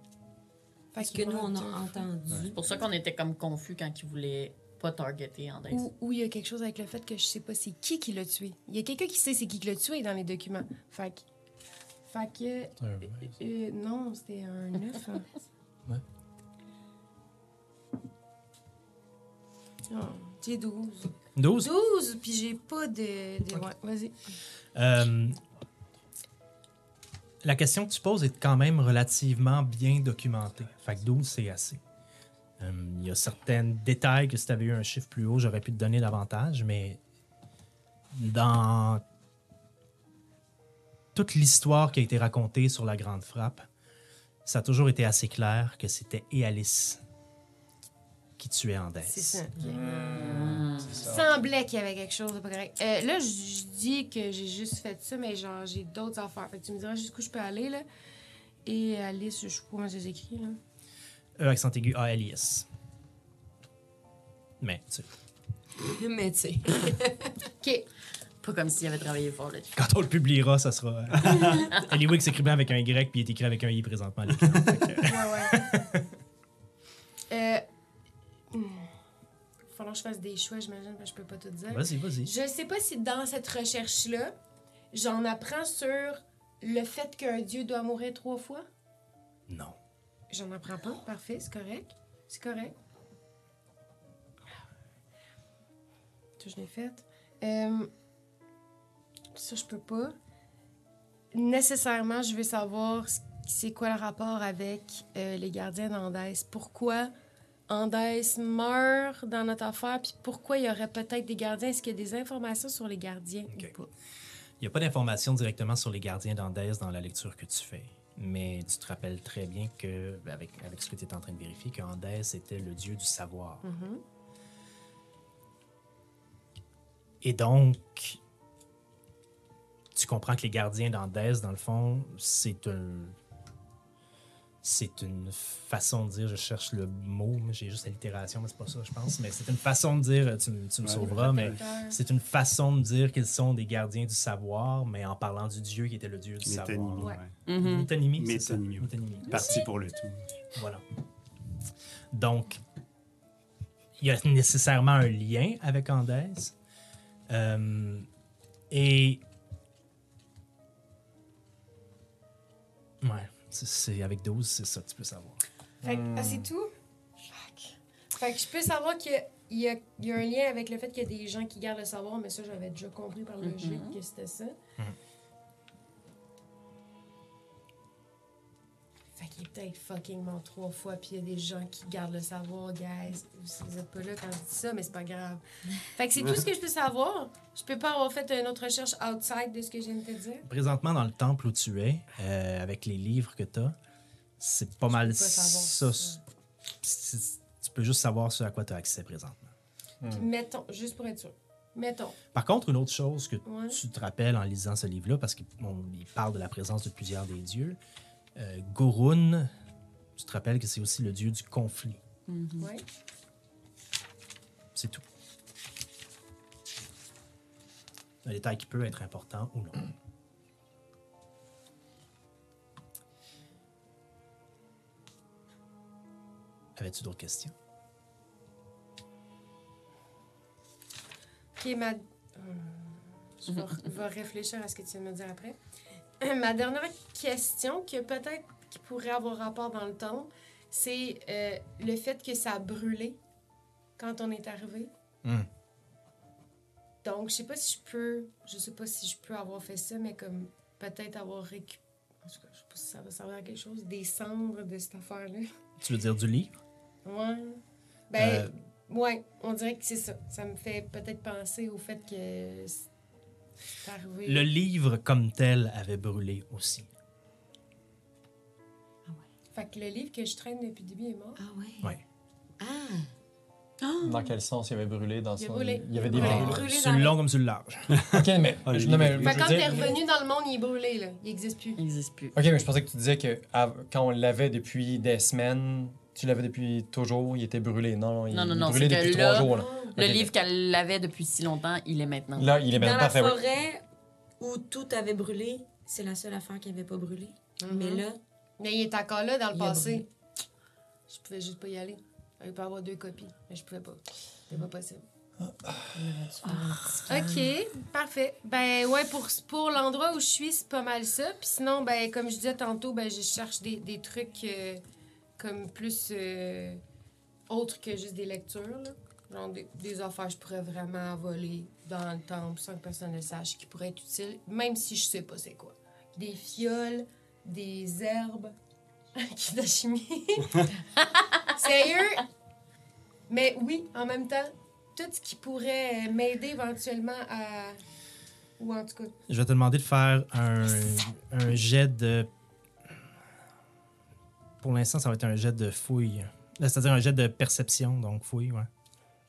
Parce que nous, on a entendu. Ouais. C'est pour ça qu'on était comme confus quand ils voulaient pas targeter Handès. Ou il y a quelque chose avec le fait que je sais pas c'est qui qui l'a tué. Il y a quelqu'un qui sait c'est qui qui l'a tué dans les documents. Fait que Fait que. C'est un vingt, ça. Euh, non, c'était un neuf. Hein. Ouais. Oh, j'ai douze. douze? douze, puis j'ai pas de. de... Okay. Ouais, vas-y. Euh, la question que tu poses est quand même relativement bien documentée. Fait que douze, c'est assez. Il euh, y a certains détails que si tu avais eu un chiffre plus haut, j'aurais pu te donner davantage, mais dans toute l'histoire qui a été racontée sur la Grande Frappe, ça a toujours été assez clair que c'était Ealis qui tuait Handès. C'est ça. Mmh. C'est ça. Semblait qu'il y avait quelque chose de pas correct. Euh, là, je dis que j'ai juste fait ça, mais genre, j'ai d'autres affaires. Fait que tu me diras jusqu'où je peux aller, là. Et Alice, je sais pas comment ça s'écrit, là. E, accent aigu, A, L, I, S. Mais, tu sais. Mais, tu sais. OK. Pas comme s'il avait travaillé fort, là. Quand on le publiera, ça sera... Eliwick s'écrit bien avec un Y, puis il est écrit avec un I présentement. Les clients, fait que... Ouais, ouais. euh... hmm. Faudra que je fasse des choix, j'imagine, parce que je peux pas tout dire. Vas-y, vas-y. Je sais pas si dans cette recherche-là, j'en apprends sur le fait qu'un dieu doit mourir trois fois? Non. J'en apprends pas. Parfait, c'est correct. C'est correct. Ça, je l'ai faite. Euh, ça, je peux pas. Nécessairement, je veux savoir c'est quoi le rapport avec euh, les gardiens d'Handès. Pourquoi Handès meurt dans notre affaire, puis pourquoi il y aurait peut-être des gardiens. Est-ce qu'il y a des informations sur les gardiens okay. ou pas? Il n'y a pas d'informations directement sur les gardiens d'Handès dans la lecture que tu fais. Mais tu te rappelles très bien que, avec, avec ce que tu étais en train de vérifier, que Handès était le dieu du savoir. Mm-hmm. Et donc, tu comprends que les gardiens d'Handès, dans le fond, c'est un, c'est une façon de dire, je cherche le mot, j'ai juste l'allitération, mais c'est pas ça, je pense. Mais c'est une façon de dire, tu, tu me ouais, sauveras, mais c'est une façon de dire qu'ils sont des gardiens du savoir, mais en parlant du dieu qui était le dieu du Métanimi, savoir. Ouais. Mm-hmm. Métanimi, Métanimi, c'est Métanimi. Ça? Métanimi. Parti pour le tout. Voilà. Donc, il y a nécessairement un lien avec Handès. Euh, et... Ouais. C'est avec douze, c'est ça que tu peux savoir. Fait que, ah, c'est tout? Fuck. Fait que je peux savoir qu'il y a, il y a un lien avec le fait qu'il y a des gens qui gardent le savoir, mais ça, j'avais déjà compris par logique mm-hmm. que c'était ça. Mm-hmm. Fait qu'il est peut-être fucking mort trois fois, puis il y a des gens qui gardent le savoir, guys. Vous êtes pas là quand je dis ça, mais c'est pas grave. Fait que c'est tout ce que je peux savoir. Je peux pas avoir fait une autre recherche outside de ce que je viens de te dire. Présentement, dans le temple où tu es, euh, avec les livres que t'as, c'est pas je mal peux pas savoir ça. ça. C'est, c'est, tu peux juste savoir ce à quoi tu as accès présentement. Hmm. Puis mettons, juste pour être sûr. Mettons. Par contre, une autre chose que ouais. tu te rappelles en lisant ce livre-là, parce qu'il parle de la présence de plusieurs des dieux, Euh, Gorun, tu te rappelles que c'est aussi le dieu du conflit. Mm-hmm. Oui. C'est tout. Un détail qui peut être important ou non. Mm. Avais-tu d'autres questions? Ok, ma... Je vais, vais réfléchir à ce que tu viens de me dire après. Ma dernière question, qui peut-être qui pourrait avoir rapport dans le temps, c'est euh, le fait que ça a brûlé quand on est arrivé. Mm. Donc, je sais pas si je peux, je sais pas si je peux avoir fait ça, mais comme peut-être avoir récupéré, en tout cas, je sais pas si ça va servir à quelque chose, des cendres de cette affaire-là. Tu veux dire du livre? Ouais. Ben, euh... ouais, on dirait que c'est ça. Ça me fait peut-être penser au fait que... Le livre comme tel avait brûlé aussi. Ah ouais. Fait que le livre que je traîne depuis le début est mort. Ah ouais. Ouais. Ah. Oh. Dans quel sens il avait brûlé dans il son... brûlé. Il y avait des brûlés. Ah. Sur le long comme sur le large. OK, mais... Ah, je, non, mais fait quand dire... t'es revenu dans le monde, il est brûlé, là. Il n'existe plus. Il n'existe plus. OK, mais je pensais que tu disais que quand on l'avait depuis des semaines... Tu l'avais depuis toujours, il était brûlé. Non, non, il non, non, brûlé depuis trois là, jours. Là. Le okay. livre qu'elle avait depuis si longtemps, il est maintenant. Là, il est maintenant. Dans la forêt oui. où tout avait brûlé, c'est la seule affaire qui n'avait pas brûlé. Mm-hmm. Mais là... Mais il est encore là, dans le passé. Je pouvais juste pas y aller. Il peut y avoir deux copies, mais je pouvais pas. C'était pas possible. Ok, parfait. Ben ouais, pour, pour l'endroit où je suis, c'est pas mal ça. Puis sinon, ben comme je disais tantôt, ben je cherche des, des trucs euh, comme plus euh, autres que juste des lectures, là. Genre des, des affaires que je pourrais vraiment voler dans le temple sans que personne ne sache, qui pourraient être utiles, même si je sais pas c'est quoi. Des fioles, des herbes, qui de chimie. Sérieux? Mais oui, en même temps, tout ce qui pourrait m'aider éventuellement à... Ou en tout cas... Je vais te demander de faire un, un jet de... Pour l'instant, ça va être un jet de fouille. C'est-à-dire un jet de perception, donc fouille, ouais.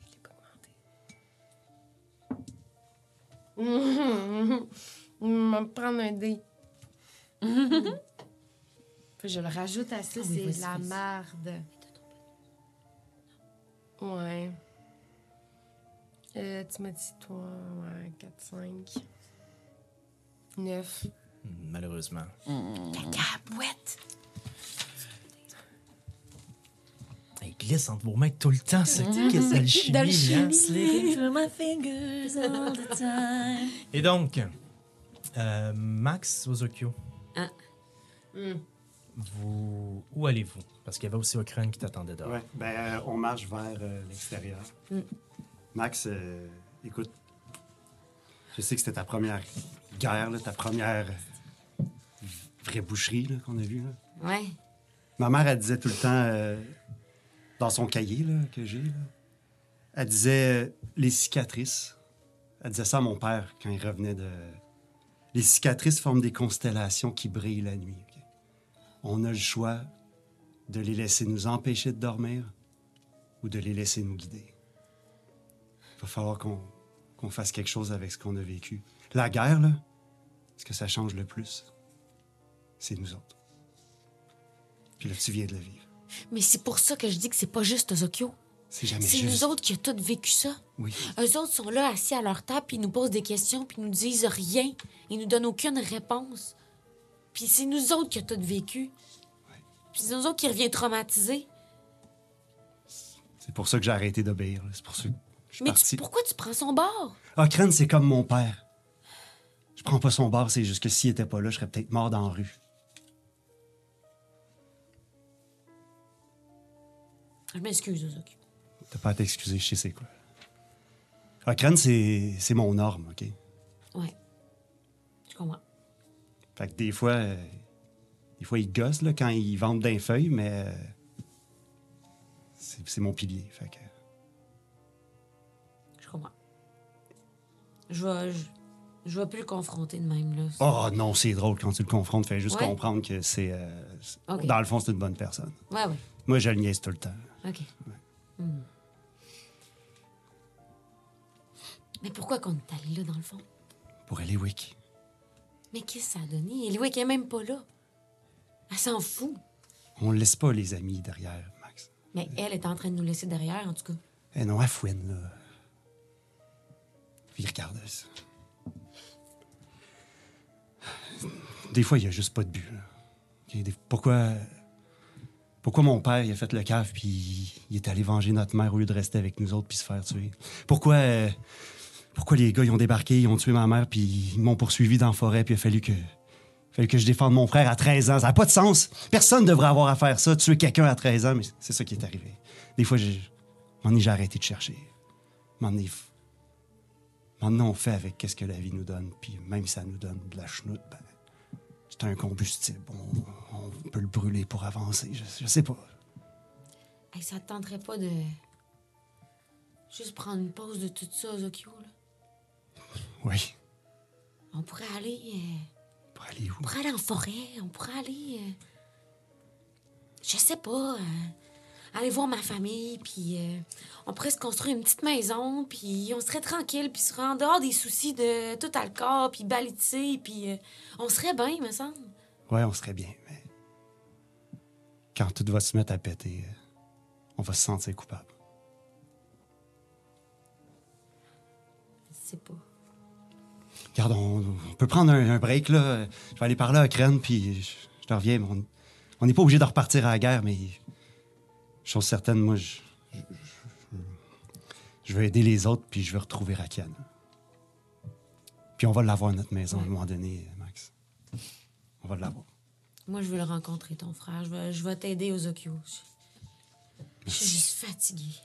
Je l'ai commenté. Je vais prendre un dé. Je le rajoute à ça, oh, c'est oui, la merde. Ouais. Euh, tu m'as dit, toi, ouais, quatre, cinq, neuf. Malheureusement. Mmh. Caca, bouette! Elle glisse entre vos mains tout le temps, cette mmh. alchimie. Et donc, euh, Max, Ozokyo, ah. mmh. vous... où allez-vous? Parce qu'il y avait aussi Okren qui t'attendait dehors. Oui, ben, euh, on marche vers euh, l'extérieur. Mmh. Max, euh, écoute, je sais que c'était ta première guerre, là, ta première vraie boucherie là, qu'on a vue. Oui. Ma mère, elle disait tout le temps, euh, dans son cahier là, que j'ai, là, elle disait euh, les cicatrices. Elle disait ça à mon père quand il revenait de... Les cicatrices forment des constellations qui brillent la nuit. Okay? On a le choix de les laisser nous empêcher de dormir ou de les laisser nous guider. Il va falloir qu'on, qu'on fasse quelque chose avec ce qu'on a vécu. La guerre, là, ce que ça change le plus, c'est nous autres. Puis là, tu viens de le vivre. Mais c'est pour ça que je dis que c'est pas juste Ozokyo. C'est jamais c'est juste. C'est nous autres qui a tous vécu ça. Oui. Eux autres sont là, assis à leur table, puis ils nous posent des questions, puis ils nous disent rien. Ils nous donnent aucune réponse. Puis c'est nous autres qui a tous vécu. Oui. Puis c'est nous autres qui revient traumatisés. C'est pour ça que j'ai arrêté d'obéir. Là. C'est pour ça que... Mais tu, pourquoi tu prends son bord? Okren, c'est comme mon père. Je prends pas son bord, c'est juste que s'il était pas là, je serais peut-être mort dans la rue. Je m'excuse, Ozokyo. T'as pas à t'excuser, je sais c'est quoi. Okren, c'est, c'est mon norme, OK? Ouais. Je comprends. Fait que des fois... Euh, des fois, il gosse là, quand il vente d'un feuille, mais... Euh, c'est, c'est mon pilier, fait que... Je vais, je, je vais plus le confronter de même, là. Oh non, c'est drôle quand tu le confrontes. Fais juste ouais. comprendre que c'est... Euh, c'est okay. Dans le fond, c'est une bonne personne. Ouais, ouais. Moi, je le niaise tout le temps. OK. Ouais. Mm. Mais pourquoi qu'on est allé là, dans le fond? Pour Eliwick. Mais qu'est-ce que ça a donné? Eliwick est même pas là. Elle s'en fout. On laisse pas les amis derrière, Max. Mais euh... elle est en train de nous laisser derrière, en tout cas. Eh non, elle fouine, là. Puis regarde ça. Des fois, il n'y a juste pas de but. Des... Pourquoi... Pourquoi mon père, il a fait le cave, puis il est allé venger notre mère au lieu de rester avec nous autres puis se faire tuer? Pourquoi... Pourquoi les gars, ils ont débarqué, ils ont tué ma mère, puis ils m'ont poursuivi dans la forêt, puis il a fallu que... Il a fallu que je défende mon frère à treize ans. Ça n'a pas de sens. Personne ne devrait avoir à faire ça, tuer quelqu'un à treize ans, mais c'est ça qui est arrivé. Des fois, j'ai... À un moment donné, j'ai arrêté de chercher. À un moment donné, maintenant, on fait avec qu'est-ce que la vie nous donne. Puis même si ça nous donne de la chenoute, ben, c'est un combustible. On, on peut le brûler pour avancer. Je, je sais pas. Hey, ça te tenterait pas de... Juste prendre une pause de tout ça, Ozokyo, là? Oui. On pourrait aller... Euh... Pour aller où? On pourrait aller en forêt. On pourrait aller... Euh... Je sais pas. Euh... Aller voir ma famille, puis euh, on pourrait se construire une petite maison, puis on serait tranquille, puis se rendre dehors des soucis de tout Alcar, puis Balitsie, puis euh, on serait bien, me semble. Ouais, on serait bien, mais quand tout va se mettre à péter, on va se sentir coupable. Je sais pas. Regarde, on, on peut prendre un, un break, là. Je vais aller parler à Okren, puis je, je te reviens. Mais on n'est pas obligé de repartir à la guerre, mais... Chose certaine, moi, je, je, je, Je veux aider les autres, puis je veux retrouver Rakana. Puis on va l'avoir à notre maison, ouais, à un moment donné, Max. On va l'avoir. Moi, je veux le rencontrer, ton frère. Je veux, je veux t'aider aux Ozokyo. Je, je suis juste fatiguée.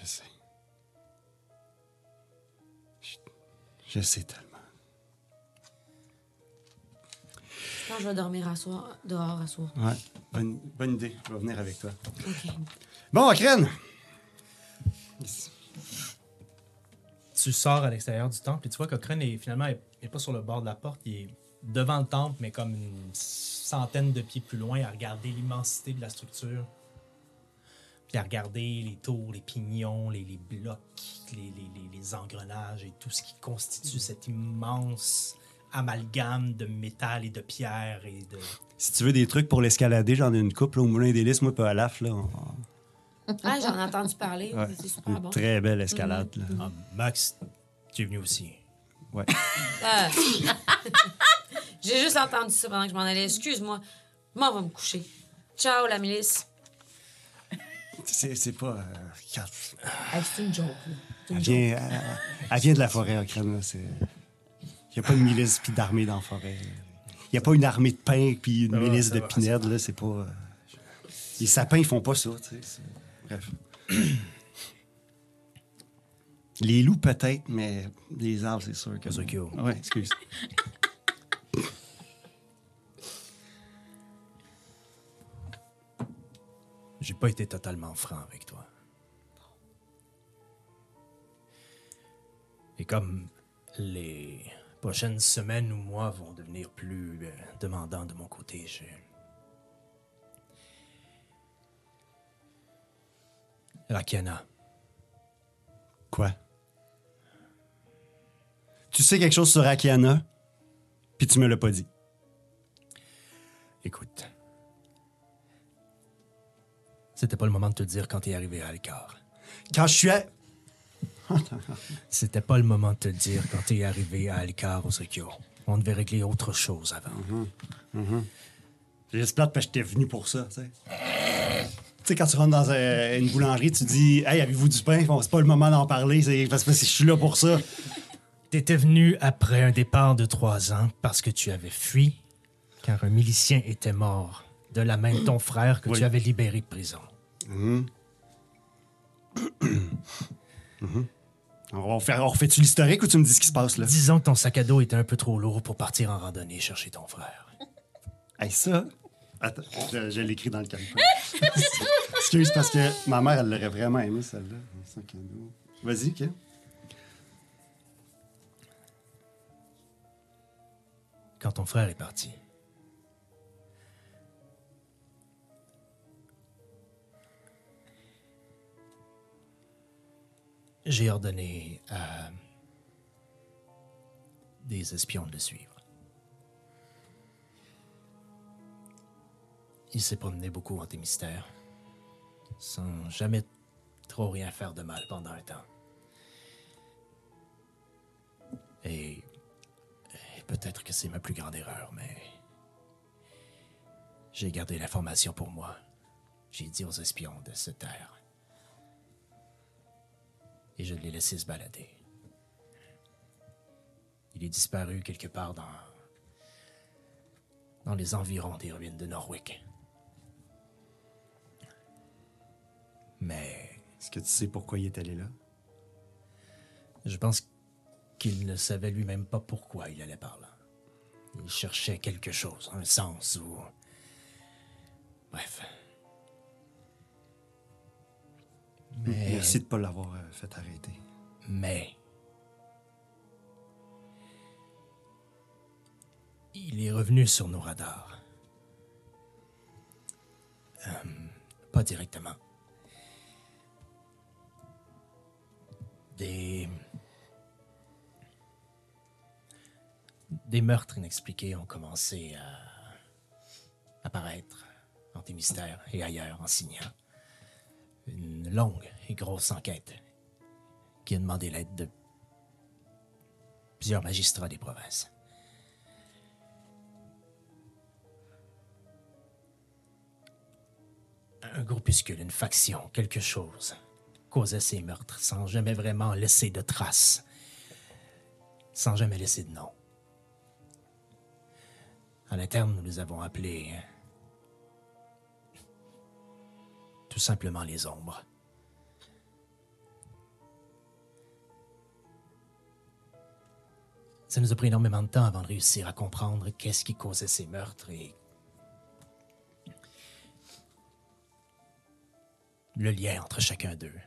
Je sais. Je, je sais tellement. Quand je vais dormir à soir, dehors à soir. Ouais, bonne, bonne idée. Je vais venir avec toi. OK. Bon, Okren! Tu sors à l'extérieur du temple et tu vois qu'Okren est finalement n'est pas sur le bord de la porte. Il est devant le temple, mais comme une centaine de pieds plus loin, à regarder l'immensité de la structure. Puis à regarder les tours, les pignons, les, les blocs, les, les, les engrenages et tout ce qui constitue cet immense amalgame de métal et de pierre et de... Si tu veux des trucs pour l'escalader, j'en ai une coupe là, au Moulin d'Hélice, moi, puis à Olaf, là. On... Ah, j'en ai entendu parler. Ouais. C'est super une bon. Très belle escalade. Mm-hmm. Là. Ah, Max, tu es venu aussi. Ouais. euh... J'ai juste entendu ça pendant que je m'en allais. Excuse-moi. Moi, on va me coucher. Ciao, la milice. C'est, c'est pas... Euh... Elle, c'est une joke. C'est une elle, vient, joke. Elle, elle vient de la forêt, Okren, là. C'est... Il n'y a pas une milice pis d'armée dans la forêt. Il n'y a pas une armée de pins puis une ça milice va, de pinèdes. Là, c'est pas... Les sapins, ils font pas ça. Tu sais. Bref. Les loups, peut-être, mais les arbres, c'est sûr que... Ozokyo. Ouais, excuse. J'ai pas été totalement franc avec toi. Et comme les... prochaines semaines ou mois vont devenir plus euh, demandants de mon côté. Je... Rakana. Quoi? Tu sais quelque chose sur Rakana, puis tu me l'as pas dit. Écoute. C'était pas le moment de te le dire quand t'es arrivé à Alcar. Quand je suis à... C'était pas le moment de te le dire quand t'es arrivé à Alcar, Ozokyo. On devait régler autre chose avant. Mm-hmm. Mm-hmm. J'espère que j'étais venu pour ça, tu sais. Tu sais, quand tu rentres dans un, une boulangerie, tu dis « Hey, avez-vous du pain? » Bon, c'est pas le moment d'en parler, c'est parce que je suis là pour ça. T'étais venu après un départ de trois ans parce que tu avais fui, car un milicien était mort, de la main de ton frère que oui. tu avais libéré de prison. Mm-hmm. Mm-hmm. On refait-tu l'historique ou tu me dis ce qui se passe, là? Disons que ton sac à dos était un peu trop lourd pour partir en randonnée chercher ton frère. Hey, ça... Attends, je, je l'écris dans le calepin. Excuse, parce que ma mère, elle l'aurait vraiment aimé, celle-là. Un sac à dos. Vas-y, OK. Quand ton frère est parti, j'ai ordonné à des espions de le suivre. Il s'est promené beaucoup en Témystère, sans jamais trop rien faire de mal pendant un temps. Et, et peut-être que c'est ma plus grande erreur, mais j'ai gardé l'information pour moi. J'ai dit aux espions de se taire. Et je l'ai laissé se balader. Il est disparu quelque part dans, dans les environs des ruines de Norwick. Mais... Est-ce que tu sais pourquoi il est allé là? Je pense qu'il ne savait lui-même pas pourquoi il allait par là. Il cherchait quelque chose, un sens ou... Bref... Mais... Merci de ne pas l'avoir euh, fait arrêter. Mais... Il est revenu sur nos radars. Euh, pas directement. Des... Des meurtres inexpliqués ont commencé à... apparaître en Témystère et ailleurs en Signia. Une longue et grosse enquête qui a demandé l'aide de plusieurs magistrats des provinces. Un groupuscule, une faction, quelque chose causait ces meurtres sans jamais vraiment laisser de traces, sans jamais laisser de nom. À l'interne, nous les avons appelés tout simplement les ombres. Ça nous a pris énormément de temps avant de réussir à comprendre qu'est-ce qui causait ces meurtres et le lien entre chacun d'eux.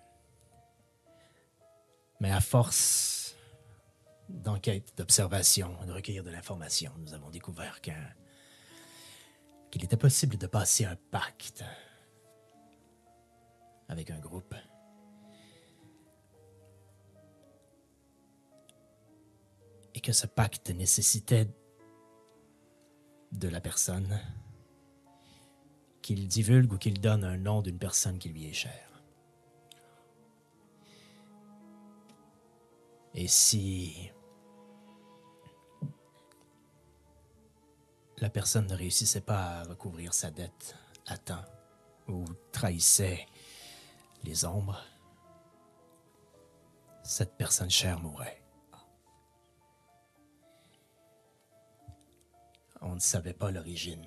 Mais à force d'enquête, d'observation, de recueillir de l'information, nous avons découvert que, qu'il était possible de passer un pacte avec un groupe. Et que ce pacte nécessitait de la personne, qu'il divulgue ou qu'il donne un nom d'une personne qui lui est chère. Et si la personne ne réussissait pas à recouvrir sa dette à temps ou trahissait les ombres, cette personne chère mourrait. On ne savait pas l'origine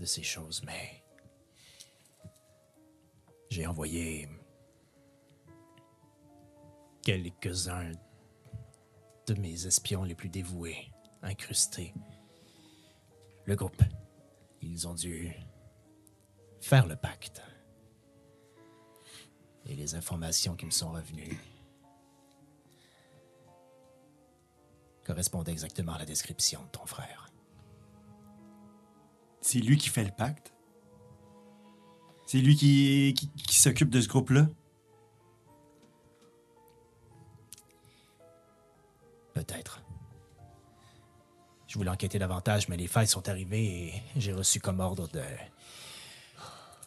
de ces choses, mais j'ai envoyé quelques-uns de mes espions les plus dévoués, incruster le groupe. Ils ont dû faire le pacte. Et les informations qui me sont revenues correspondent exactement à la description de ton frère. C'est lui qui fait le pacte? C'est lui qui, qui, qui s'occupe de ce groupe-là? Peut-être. Je voulais enquêter davantage, mais les failles sont arrivées et j'ai reçu comme ordre de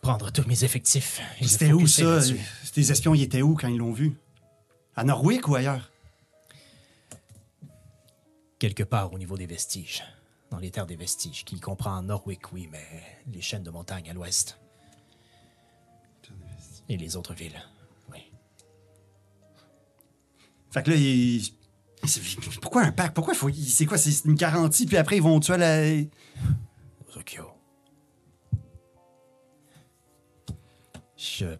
prendre tous mes effectifs. C'était où, ça? Tes espions, ils étaient où quand ils l'ont vu? À Norwick ou ailleurs? Quelque part au niveau des vestiges, dans les terres des vestiges, qui comprend Norwick, oui, mais les chaînes de montagne à l'ouest. Et les autres villes, oui. Fait que là, il... pourquoi un pack? Pourquoi il faut... C'est quoi? C'est une garantie, puis après, ils vont tuer la... Ozokyo. Je...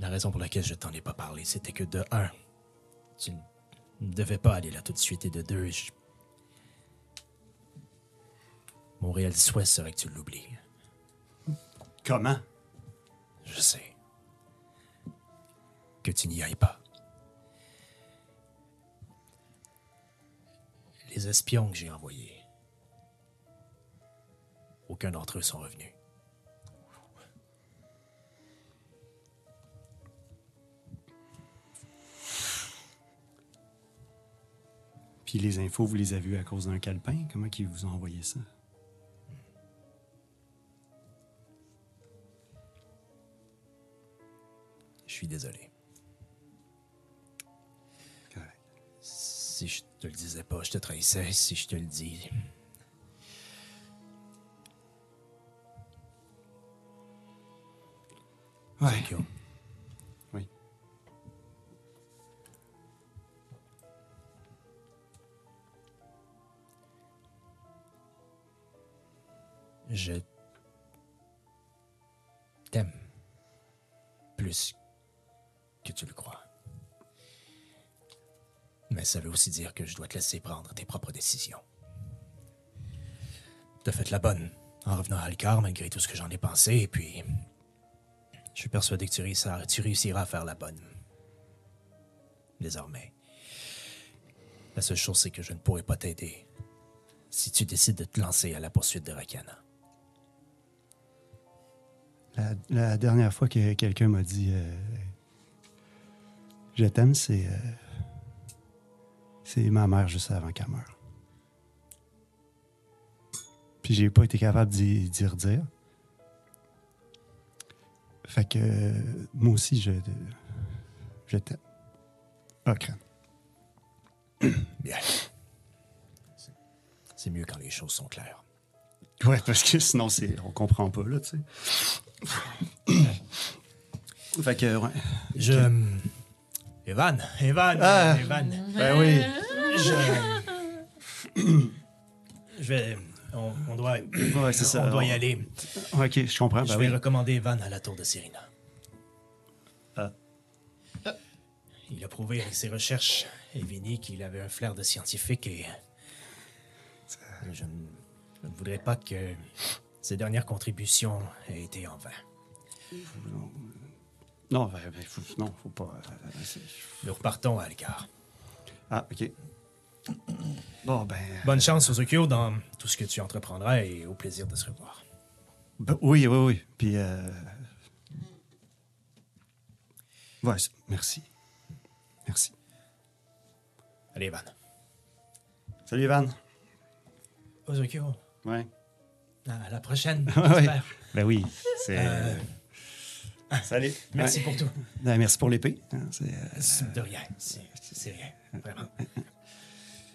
La raison pour laquelle je t'en ai pas parlé, c'était que de un, tu ne devais pas aller là tout de suite, et de deux, je... Mon réel souhait serait que tu l'oublies. Comment? Je sais. Que tu n'y ailles pas. Les espions que j'ai envoyés, aucun d'entre eux sont revenus. Puis les infos, vous les avez vues à cause d'un calepin? Comment qu'ils vous ont envoyé ça? Je suis désolé. Correct. Si je te le disais pas, je te trahissais. Si je te le dis... Ouais. Ozokyo. Oui. Je t'aime plus que... que tu le crois. Mais ça veut aussi dire que je dois te laisser prendre tes propres décisions. T'as fait la bonne en revenant à Alcar, malgré tout ce que j'en ai pensé, et puis... Je suis persuadé que tu réussiras, tu réussiras à faire la bonne. Désormais. La seule chose, c'est que je ne pourrai pas t'aider si tu décides de te lancer à la poursuite de Rakana. La, la dernière fois que quelqu'un m'a dit... Euh... Je t'aime, c'est... Euh, c'est ma mère juste avant qu'elle meure. Puis j'ai pas été capable d'y, d'y redire. Fait que... Euh, moi aussi, je... Je t'aime. Okren. Bien. C'est, c'est mieux quand les choses sont claires. Ouais, parce que sinon, c'est, on comprend pas, là, tu sais. Fait que, ouais. Je. Okay. Evan, Evan, ah. Evan. Ben oui. Je. Je vais. On, on doit, ouais, c'est ça. On doit y aller. Ouais, ok, je comprends. Je bah vais oui. recommander Evan à la tour de Serena. Ah. Ah. Il a prouvé avec ses recherches et Vini qu'il avait un flair de scientifique et. Je ne, je ne voudrais pas que ses dernières contributions aient été en vain. Non, il faut, non, faut pas. Nous repartons à Alcar. Ah, ok. Bon, ben. Bonne chance, Ozokyo, dans tout ce que tu entreprendras et au plaisir de se revoir. Ben, oui, oui, oui. Puis. Euh... Ouais, merci. Merci. Allez, Evan. Salut, Evan. Ozokyo. Ouais. À la prochaine, j'espère. Ben oui, c'est. Euh... Salut. Merci ouais. pour tout. Non, merci pour l'épée. C'est, euh... c'est de rien. C'est, c'est rien. Vraiment.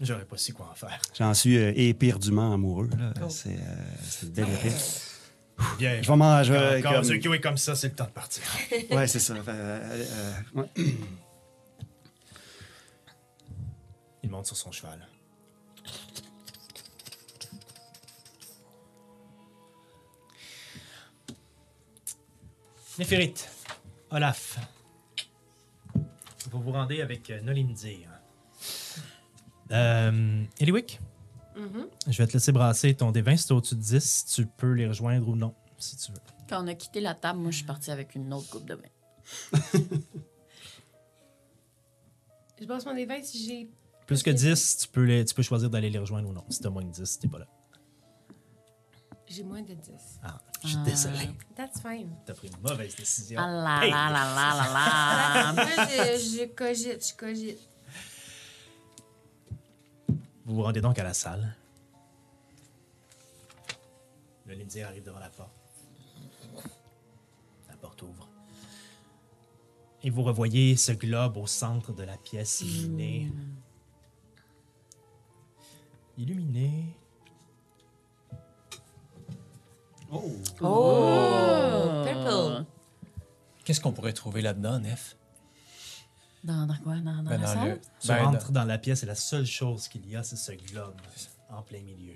J'aurais pas su quoi en faire. J'en suis euh, éperdument amoureux. Là. Oh. C'est, euh, c'est déliré. Bien. Je vais manger. Quand Ozokyo est comme ça, c'est le temps de partir. Ouais, c'est ça. Euh, euh, ouais. Il monte sur son cheval. Néphrite, Olaf, vous vous rendez avec Nolimdir. Euh, Eliwick, mm-hmm. je vais te laisser brasser ton D vingt. Si tu es au-dessus de dix, tu peux les rejoindre ou non, si tu veux. Quand on a quitté la table, moi, je suis partie avec une autre coupe de main. Je brasse mon D vingt si j'ai... Plus que dix, tu peux, les, tu peux choisir d'aller les rejoindre ou non. Si tu as moins de dix, si tu n'es pas là. J'ai moins de dix. Ah, je suis désolée. That's fine. T'as pris une mauvaise décision. Ah la hey! la la la la la. Moi, je, je cogite, je cogite. Vous vous rendez donc à la salle. Le Lindsay arrive devant la porte. La porte ouvre. Et vous revoyez ce globe au centre de la pièce illuminée. Mmh. Illuminée. Oh. oh! Oh! Purple! Qu'est-ce qu'on pourrait trouver là-dedans, Nef? Dans, dans quoi? Dans, dans ben la dans salle? Le... Tu ben rentres dans... dans la pièce et la seule chose qu'il y a, c'est ce globe en plein milieu.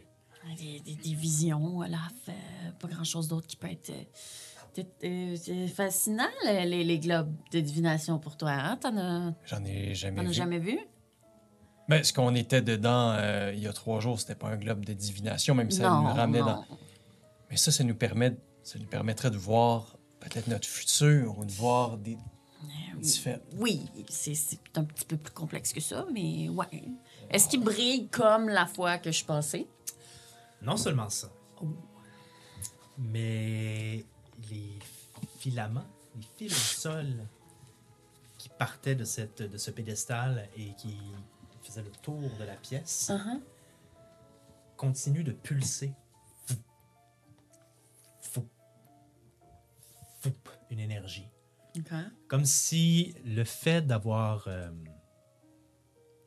Des, des, des visions, là, pas grand-chose d'autre qui peut être... C'est fascinant, les, les globes de divination pour toi, hein? T'en as... J'en ai jamais T'en vu. T'en as jamais vu? Ben, ce qu'on était dedans euh, il y a trois jours, c'était pas un globe de divination, même si ça nous ramenait non. dans... Mais ça, ça nous, permet, ça nous permettrait de voir peut-être notre futur ou de voir des euh, différents... Oui, c'est, c'est un petit peu plus complexe que ça, mais ouais. Est-ce qu'il brille comme la fois que je pensais? Non seulement ça, oh. mais les filaments, les fils au sol qui partaient de, cette, de ce pédestal et qui faisaient le tour de la pièce uh-huh. continuent de pulser. Une énergie. Okay. Comme si le fait d'avoir euh,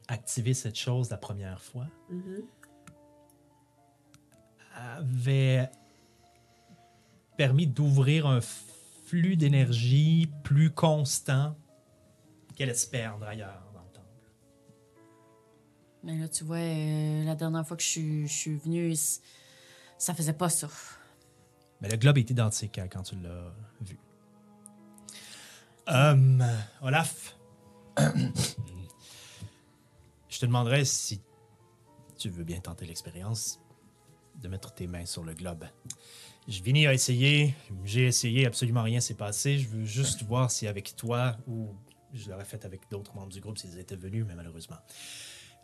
activé cette chose la première fois mm-hmm. avait permis d'ouvrir un flux d'énergie plus constant qu'elle laisse perdre ailleurs dans le temple. Mais là, tu vois, euh, la dernière fois que je, je suis venue, ça faisait pas ça. Mais le globe est identique hein, quand tu l'as vu. Um, Olaf, je te demanderais si tu veux bien tenter l'expérience de mettre tes mains sur le globe. Vini a essayé, j'ai essayé, absolument rien s'est passé. Je veux juste voir si avec toi ou je l'aurais fait avec d'autres membres du groupe s'ils étaient venus, mais malheureusement.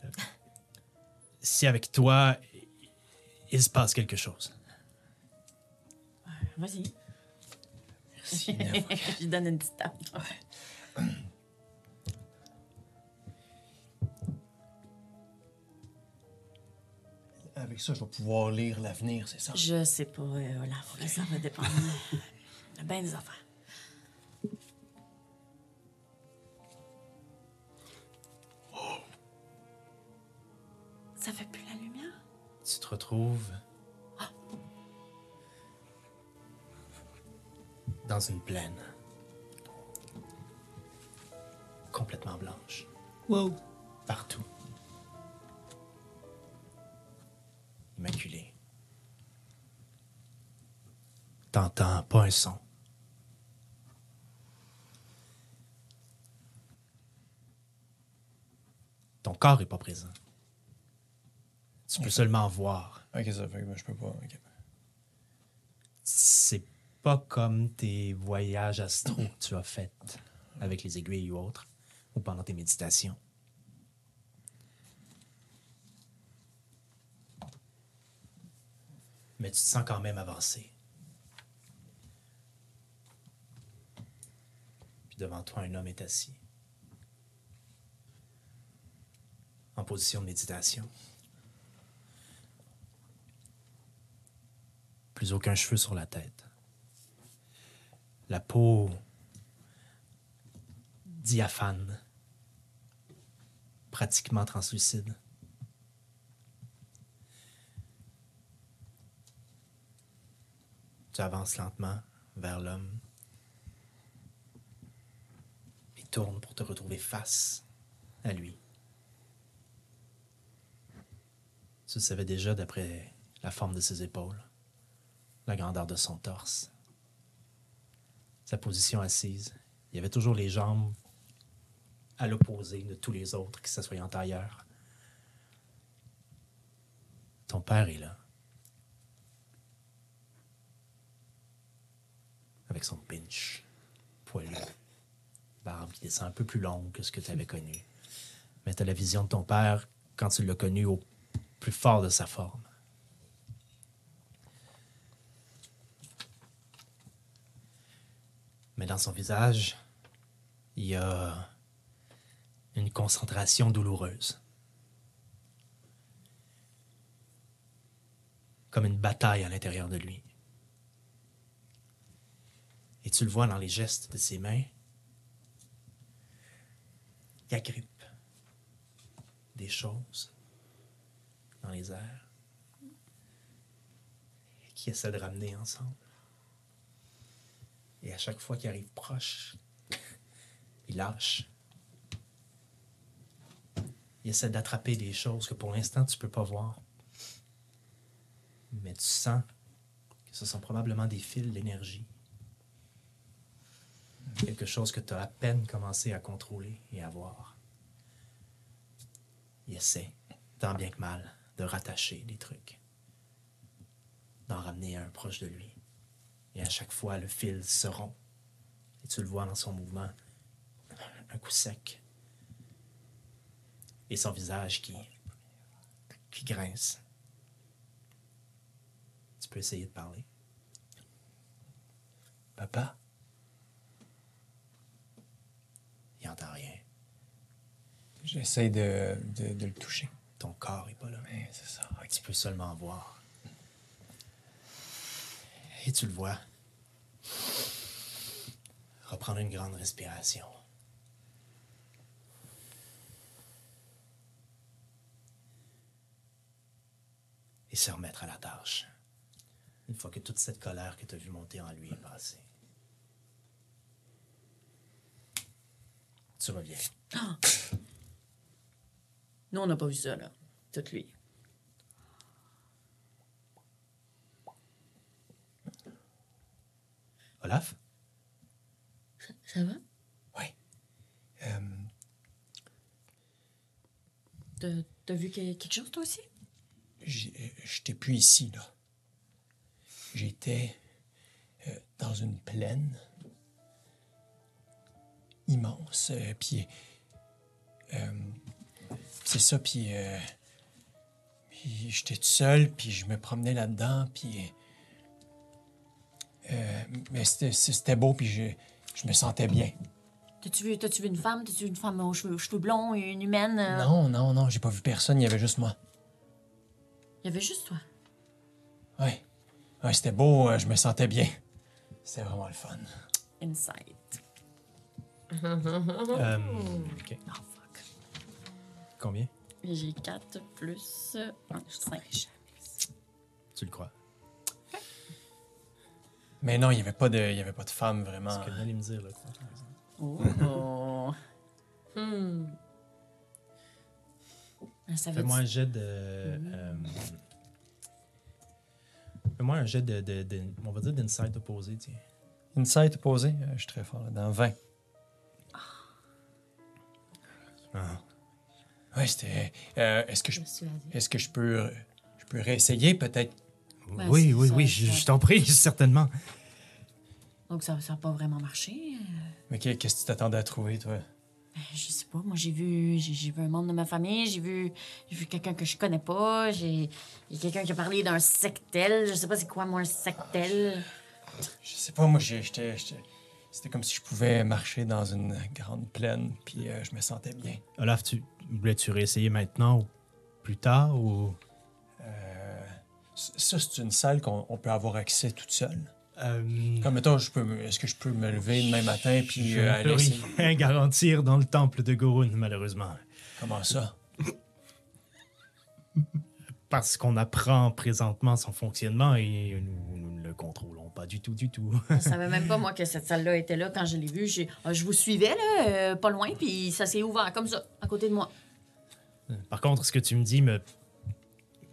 Euh, si avec toi, il se passe quelque chose. Vas-y. Merci. Je lui donne une petite tape. Ouais. Avec ça, je vais pouvoir lire l'avenir, c'est ça? Je sais pas, euh, Olaf. Okay. Ça va dépendre. Il y a bien des affaires. Oh. Ça fait plus la lumière? Tu te retrouves... dans une plaine. complètement blanches. Wow! Partout. Immaculée. T'entends pas un son. Ton corps n'est pas présent. Tu peux okay. seulement voir. Ok, ça fait que je peux pas. Okay. C'est pas comme tes voyages astro que tu as faits avec les aiguilles ou autres, ou pendant tes méditations. Mais tu te sens quand même avancé. Puis devant toi, un homme est assis. En position de méditation. Plus aucun cheveu sur la tête. La peau diaphane, pratiquement translucide. Tu avances lentement vers l'homme et tourne pour te retrouver face à lui. Tu le savais déjà d'après la forme de ses épaules, la grandeur de son torse, sa position assise. Il y avait toujours les jambes à l'opposé de tous les autres qui s'assoyaient en tailleur. Ton père est là. Avec son pinch poilu, barbe qui descend un peu plus longue que ce que tu avais connu. Mais tu as la vision de ton père quand tu l'as connu au plus fort de sa forme. Mais dans son visage, il y a une concentration douloureuse. Comme une bataille à l'intérieur de lui. Et tu le vois dans les gestes de ses mains. Il agrippe des choses dans les airs qui essaie de ramener ensemble. Et à chaque fois qu'il arrive proche, il lâche. Il essaie d'attraper des choses que pour l'instant tu peux pas voir. Mais tu sens que ce sont probablement des fils d'énergie. Quelque chose que tu as à peine commencé à contrôler et à voir. Il essaie, tant bien que mal, de rattacher des trucs. D'en ramener un proche de lui. Et à chaque fois, le fil se rompt. Et tu le vois dans son mouvement. Un coup sec. Et son visage qui, qui grince. Tu peux essayer de parler. Papa? Il n'entend rien. J'essaie de, de, de le toucher. Ton corps n'est pas là. Mais c'est ça. Okay. Tu peux seulement voir. Et tu le vois. Reprendre une grande respiration. Et se remettre à la tâche. Une fois que toute cette colère que tu as vue monter en lui est passée. Tu reviens. Ah! Nous, on n'a pas vu ça, là. Tout lui. Olaf? Ça, ça va? Oui. Euh... T'as, t'as vu quelque chose, toi aussi? J'étais plus ici, là. J'étais euh, dans une plaine immense, euh, puis euh, c'est ça, puis euh, j'étais tout seul, puis je me promenais là-dedans, puis euh, mais c'était, c'était beau, puis je, je me sentais bien. T'as-tu vu, t'as-tu vu une femme? T'as-tu vu une femme aux cheveux, cheveux blonds, une humaine? Euh... Non, non, non, j'ai pas vu personne, il y avait juste moi. Il y avait juste toi? Ouais, ouais, c'était beau, euh, je me sentais bien. C'était vraiment le fun. Inside. euh, okay. Oh fuck. Combien? J'ai quatre plus cinq. Tu le crois? Ouais. Mais non, il n'y avait, avait pas de femme vraiment. C'est que Nolimdir le croit. Oh! Ça Fais-moi un jet de... Mm-hmm. Euh, Fais-moi un jet de, de, de... On va dire d'insight opposé, tiens. Insight opposé? Euh, je suis très fort là-dedans. vingt. Ah. Ah. Ouais, c'était... Euh, est-ce que je... je est-ce que je peux... Je peux réessayer, peut-être? Ouais, oui, oui, ça, oui. Ça, je, je t'en prie, certainement. Donc, ça n'a pas vraiment marché. Mais okay, qu'est-ce que tu t'attendais à trouver, toi? Je sais pas. Moi, j'ai vu, j'ai, j'ai vu un membre de ma famille. J'ai vu, j'ai vu quelqu'un que je connais pas. J'ai, j'ai quelqu'un qui a parlé d'un sectel. Je sais pas c'est quoi, moi, un sectel. Je sais pas. Moi, j'ai, j'étais, j'étais... C'était comme si je pouvais marcher dans une grande plaine, puis euh, je me sentais bien. Olaf, tu voulais-tu réessayer maintenant ou plus tard, ou... Euh... Ça, c'est une salle qu'on on peut avoir accès toute seule. Euh... Comme mettons, je peux, est-ce que je peux me lever demain matin puis euh, aller essayer? Je ne peux rien garantir dans le temple de Gorun, malheureusement. Comment ça? Parce qu'on apprend présentement son fonctionnement et nous ne le contrôlons pas du tout, du tout. Je ne savais même pas, moi, que cette salle-là était là quand je l'ai vue. J'ai... Je vous suivais, là, euh, pas loin, puis ça s'est ouvert comme ça, à côté de moi. Par contre, ce que tu me dis me,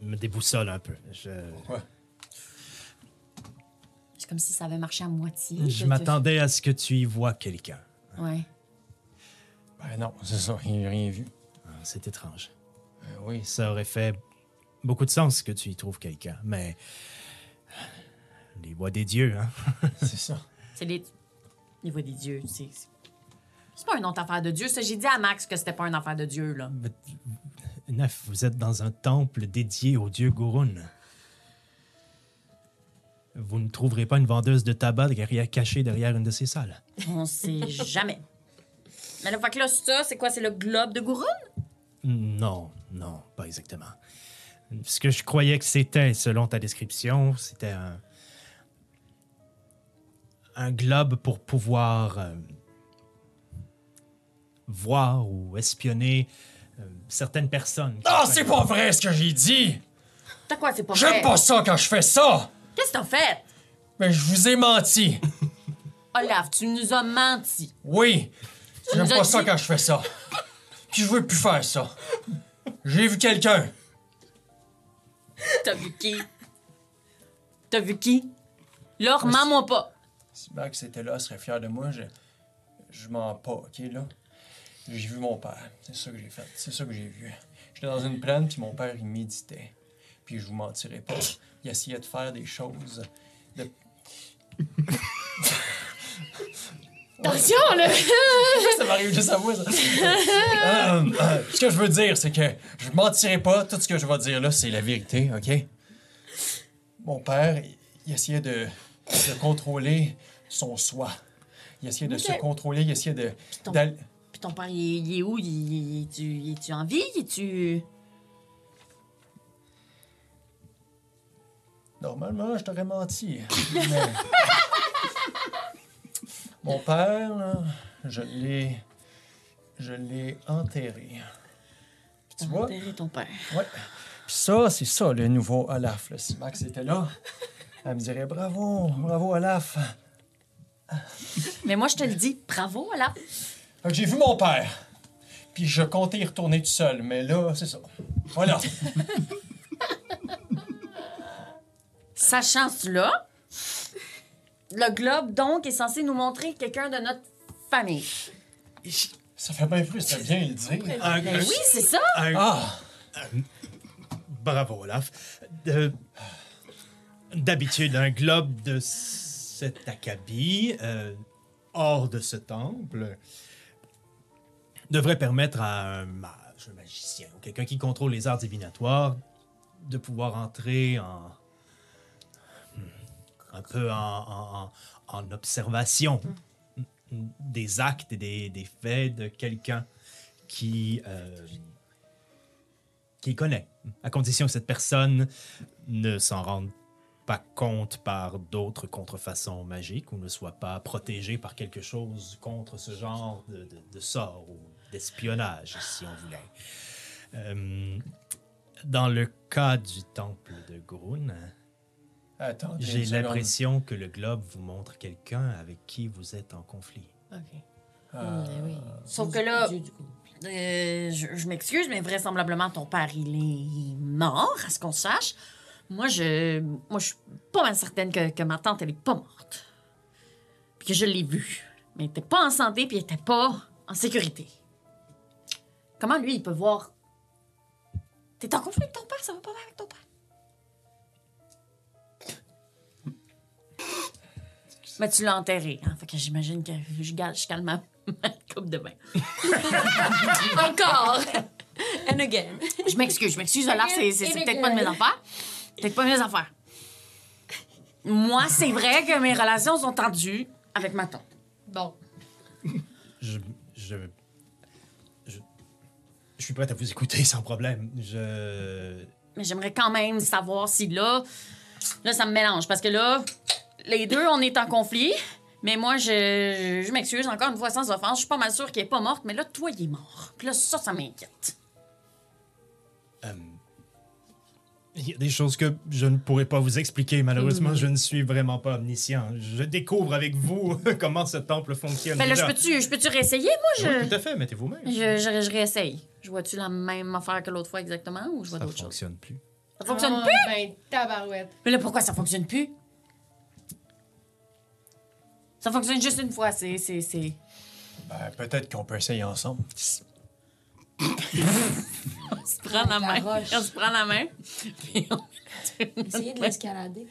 me déboussole un peu. Je... Pourquoi? Comme si ça avait marché à moitié. Je m'attendais te... à ce que tu y vois quelqu'un. Ouais. Ben non, c'est ça, il n'y a rien vu. Ah, c'est étrange. Euh, oui. Ça aurait fait beaucoup de sens que tu y trouves quelqu'un, mais... Les voies des dieux, hein? C'est ça. C'est les... Les voies des dieux, c'est... C'est pas une autre affaire de Dieu, ça. J'ai dit à Max que c'était pas une affaire de Dieu, là. Mais... Neuf, vous êtes dans un temple dédié au dieu Gorun. Vous ne trouverez pas une vendeuse de tabac derrière, cachée derrière une de ces salles. On sait jamais. Mais la fois que là, ça, c'est quoi? C'est le globe de Gorun? Non, non, pas exactement. Ce que je croyais que c'était, selon ta description, c'était un... un globe pour pouvoir euh... voir ou espionner euh, certaines personnes. Ah, oh, c'est pas vrai ce que j'ai dit! T'as quoi, c'est pas vrai? J'aime pas ça quand je fais ça! Qu'est-ce que t'as fait? Mais je vous ai menti. Olaf, tu nous as menti. Oui. J'aime pas ça quand je fais ça. Puis je veux plus faire ça. J'ai vu quelqu'un. T'as vu qui? T'as vu qui? Là, remets-moi pas. Si Max était là, serait fier de moi. Je, je mens pas, OK, là? J'ai vu mon père. C'est ça que j'ai fait. C'est ça que j'ai vu. J'étais dans une plaine, puis mon père, il méditait. Puis je vous mentirai pas. Il essayait de faire des choses. De... Attention, là! Ça m'arrive juste à vous, ça. euh, euh, ce que je veux dire, c'est que je mentirai pas. Tout ce que je vais dire là, c'est la vérité, OK? Mon père, il essayait de, de contrôler son soi. Il essayait de okay. se contrôler, il essayait de... Puis ton, Puis ton père, il, il est où? Il, il, es-tu en vie? Es-tu... Normalement, je t'aurais menti. Mais... Mon père, là, je l'ai... Je l'ai enterré. Tu vois? Enterré ton père. Ouais. Puis ça, c'est ça, le nouveau Olaf. Là. Si Max était là, elle me dirait « Bravo, bravo, Olaf! » Mais moi, je te le dis, « Bravo, Olaf! » J'ai vu mon père, puis je comptais y retourner tout seul. Mais là, c'est ça. Voilà. Sachant cela, le globe, donc, est censé nous montrer quelqu'un de notre famille. Ça fait bien plus de bien le dire. Un... Ben oui, c'est ça! Un... Ah. Un... Bravo, Olaf. De... D'habitude, un globe de cet acabit, euh, hors de ce temple, devrait permettre à un mage, un magicien, ou quelqu'un qui contrôle les arts divinatoires, de pouvoir entrer en... un peu en, en, en observation mm. des actes et des, des faits de quelqu'un qui, euh, qui connaît, à condition que cette personne ne s'en rende pas compte par d'autres contrefaçons magiques ou ne soit pas protégée par quelque chose contre ce genre de, de, de sort ou d'espionnage, si on voulait. Euh, dans le cas du temple de Gorun... Attendez, j'ai l'impression que le globe vous montre quelqu'un avec qui vous êtes en conflit. OK. Euh... Mmh, oui. Sauf que là, Euh, je je m'excuse, mais vraisemblablement, ton père, il est mort, à ce qu'on sache. Moi, je moi je suis pas mal certaine que, que ma tante, elle est pas morte. Puis que je l'ai vue. Mais elle était pas en santé, puis elle était pas en sécurité. Comment, lui, il peut voir... T'es en conflit avec ton père? Ça va pas mal avec ton père? Mais tu l'as enterré, hein? Fait que j'imagine que je, je calme ma, ma coupe de bain. Encore! And again. Je m'excuse, je m'excuse, Olaf, c'est, c'est, c'est peut-être pas de mes affaires. Peut-être pas de mes affaires. Moi, c'est vrai que mes relations sont tendues avec ma tante. Bon. Je... je... Je suis prête à vous écouter sans problème. Je... Mais j'aimerais quand même savoir si là... Là, ça me mélange. Parce que là, les deux, on est en conflit. Mais moi, je, je m'excuse. Encore une fois, sans offense, je suis pas mal sûre qu'elle est pas morte. Mais là, toi, il est mort. Puis là, ça, ça m'inquiète. Euh... Il y a des choses que je ne pourrais pas vous expliquer. Malheureusement, mmh. je ne suis vraiment pas omniscient. Je découvre avec vous comment ce temple fonctionne. Ben là, je peux-tu, je peux-tu réessayer, moi? Je... Oui, tout à fait. Mettez-vous même. Je, je, je réessaye. Je vois-tu la même affaire que l'autre fois exactement ou je vois d'autres choses? Ça fonctionne plus. Ça fonctionne oh, plus? Ben, tabarouette. Mais là, pourquoi ça fonctionne plus? Ça fonctionne juste une fois, c'est... c'est, c'est... Ben, peut-être qu'on peut essayer ensemble. On se prend la main. On se prend la main. Puis on... Essayez de l'escalader.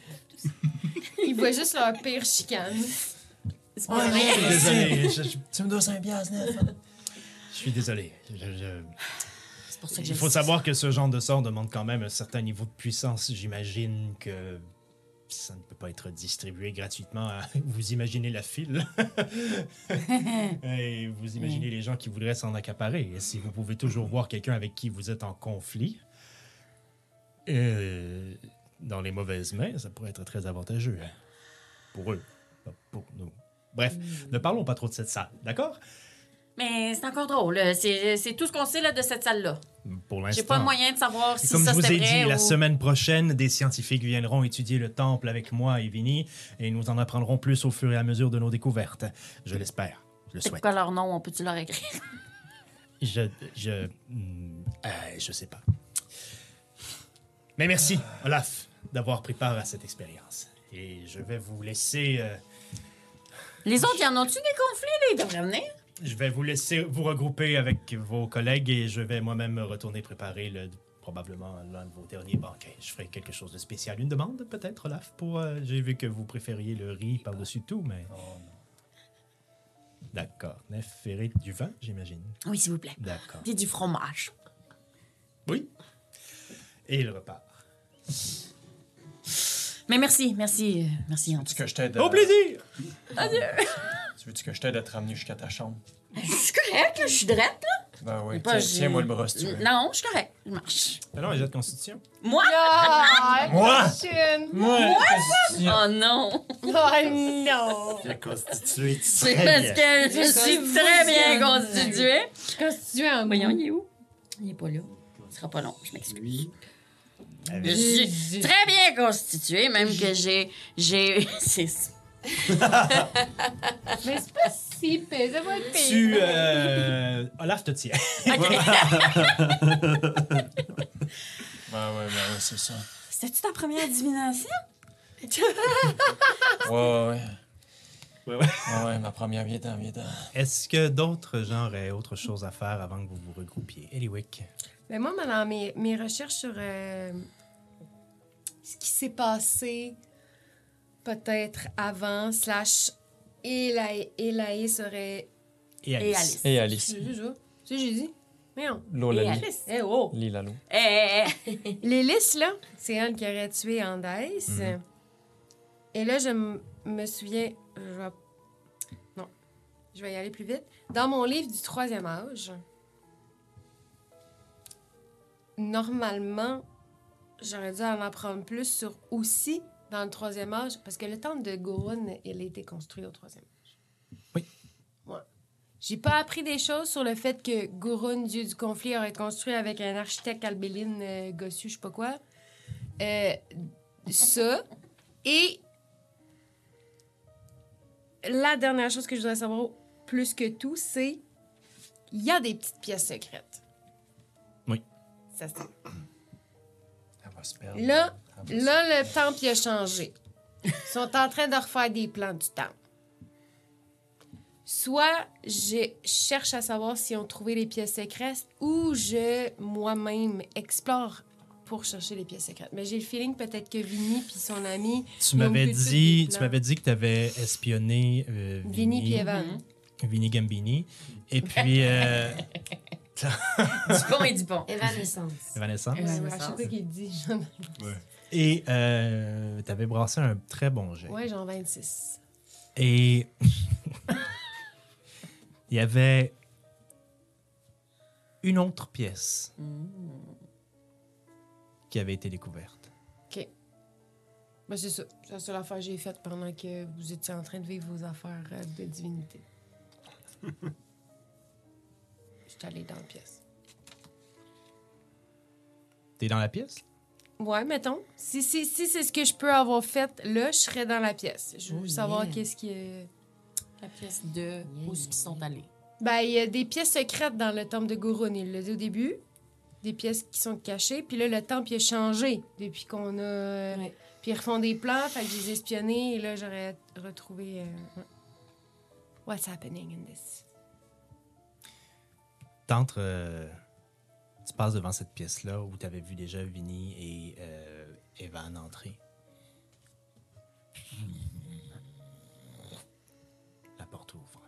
Ils voient juste leur pire chicane. C'est pas ouais, vrai. Non, désolé. Je, je, tu me dois cinq piastres, neuf. Je suis désolé. Je, je... C'est pour ça que Il faut savoir ça. que ce genre de sort demande quand même un certain niveau de puissance. J'imagine que ça ne peut pas être distribué gratuitement. À... Vous imaginez la file. Et vous imaginez mm. les gens qui voudraient s'en accaparer. Et si vous pouvez toujours voir quelqu'un avec qui vous êtes en conflit, euh, dans les mauvaises mains, ça pourrait être très avantageux. Hein? Pour eux, pas pour nous. Bref, mm. ne parlons pas trop de cette salle, d'accord? Mais c'est encore drôle. C'est, c'est tout ce qu'on sait là, de cette salle-là. Pour l'instant. J'ai pas moyen de savoir si ça, c'est vrai. Comme je vous ai dit, ou... la semaine prochaine, des scientifiques viendront étudier le temple avec moi et Vini, et nous en apprendrons plus au fur et à mesure de nos découvertes. Je l'espère. Je le c'est souhaite. C'est quoi leur nom? On peut-tu leur écrire? Je... Je... Euh, je sais pas. Mais merci, Olaf, d'avoir pris part à cette expérience. Et je vais vous laisser... Euh... Les autres, y en ont-tu des conflits, là? Ils devraient venir? Je vais vous laisser vous regrouper avec vos collègues et je vais moi-même retourner préparer le, probablement l'un de vos derniers banquets. Je ferai quelque chose de spécial. Une demande, peut-être, Olaf, pour... Euh, j'ai vu que vous préfériez le riz par-dessus tout, mais... Oh, non. D'accord. Néphrite, du vin, j'imagine. Oui, s'il vous plaît. D'accord. Et du fromage. Oui. Et il repart. Mais merci, merci, merci. En tout cas, je t'aide. Au plaisir! Adieu! Tu veux-tu que je t'aide à te ramener jusqu'à ta chambre? Je suis correcte, je suis drette, là. Ben oui, tiens, tiens-moi le bras, si tu veux. Non, je suis correcte, je marche. Ben non, j'ai de constitution. Moi? Ah, moi? Moi? Moi? Oh non! Oh non! Bien constituée, c'est parce que je suis très bien constituée. Je suis constituée en... Voyons, il est où? Il est pas là. Ce sera pas long, je m'excuse. Je suis très bien constituée, même que j'ai... J'ai... C'est ça. Mais c'est pas si pire, ça va être pire. Tu, euh... Olaf te tient. OK. Ben ouais, ben ouais, c'est ça. C'était-tu ta première divination? ouais, ouais, ouais. Ouais, ouais. Ouais, ma première, viens t'en, viens t'en. Est-ce que d'autres gens auraient autre chose à faire avant que vous vous regroupiez? Eliwick. Ben moi, dans mes, mes recherches sur euh, ce qui s'est passé... Peut-être avant, slash, Ealis Elaï, serait... Ealis. Ealis. C'est j'ai dit. Mais non. L'Ealis. Eh oh. L'Ilalo. Eh, eh, L'Ealis, là, c'est elle qui aurait tué Handès. Mm-hmm. Et là, je m- me souviens... Je vais... Non. Je vais y aller plus vite. Dans mon livre du troisième âge, normalement, j'aurais dû en apprendre plus sur aussi... Dans le troisième âge, parce que le temple de Gorun, il a été construit au troisième âge. Oui. Ouais. J'ai pas appris des choses sur le fait que Gorun, dieu du conflit, aurait été construit avec un architecte albéline euh, gossu, je sais pas quoi. Euh, ça. Et la dernière chose que je voudrais savoir plus que tout, c'est il y a des petites pièces secrètes. Oui. Ça se dit. Là, là, le temple a changé. Ils sont en train de refaire des plans du temple. Soit je cherche à savoir si on trouvait les pièces secrètes ou je, moi-même, explore pour chercher les pièces secrètes. Mais j'ai le feeling peut-être que Vini puis son ami... Tu m'avais dit, tu m'avais dit que tu avais espionné euh, Vini... Vini puis Evan. Mm-hmm. Vini Gambini. Et puis... Euh... du bon et du bon. Evanescence. Evanescence. Evanescence. Je sais pas qu'il dit. Ouais. Et euh, tu avais brassé un très bon jet. Oui, genre vingt-six. Et... il y avait une autre pièce mmh. qui avait été découverte. OK. Ben c'est ça. C'est la seule affaire que j'ai faite pendant que vous étiez en train de vivre vos affaires de divinité. Je suis allée dans la pièce. T'es dans la pièce? Ouais, mettons. Si, si, si c'est ce que je peux avoir fait, là, je serais dans la pièce. Je veux oh, savoir yeah. qu'est-ce qui est... La pièce de yeah. où ils sont allés. Ben, il y a des pièces secrètes dans le temple de Gorun. Il l'a dit au début. Des pièces qui sont cachées. Puis là, le temple, il a changé depuis qu'on a... Ouais. Puis ils refont des plans. Fait que je les ai espionnés. Et là, j'aurais retrouvé... Euh... What's happening in this? T'entres... Euh, tu passes devant cette pièce-là où t'avais vu déjà Vini et euh, Evan entrer. Porte ouvre.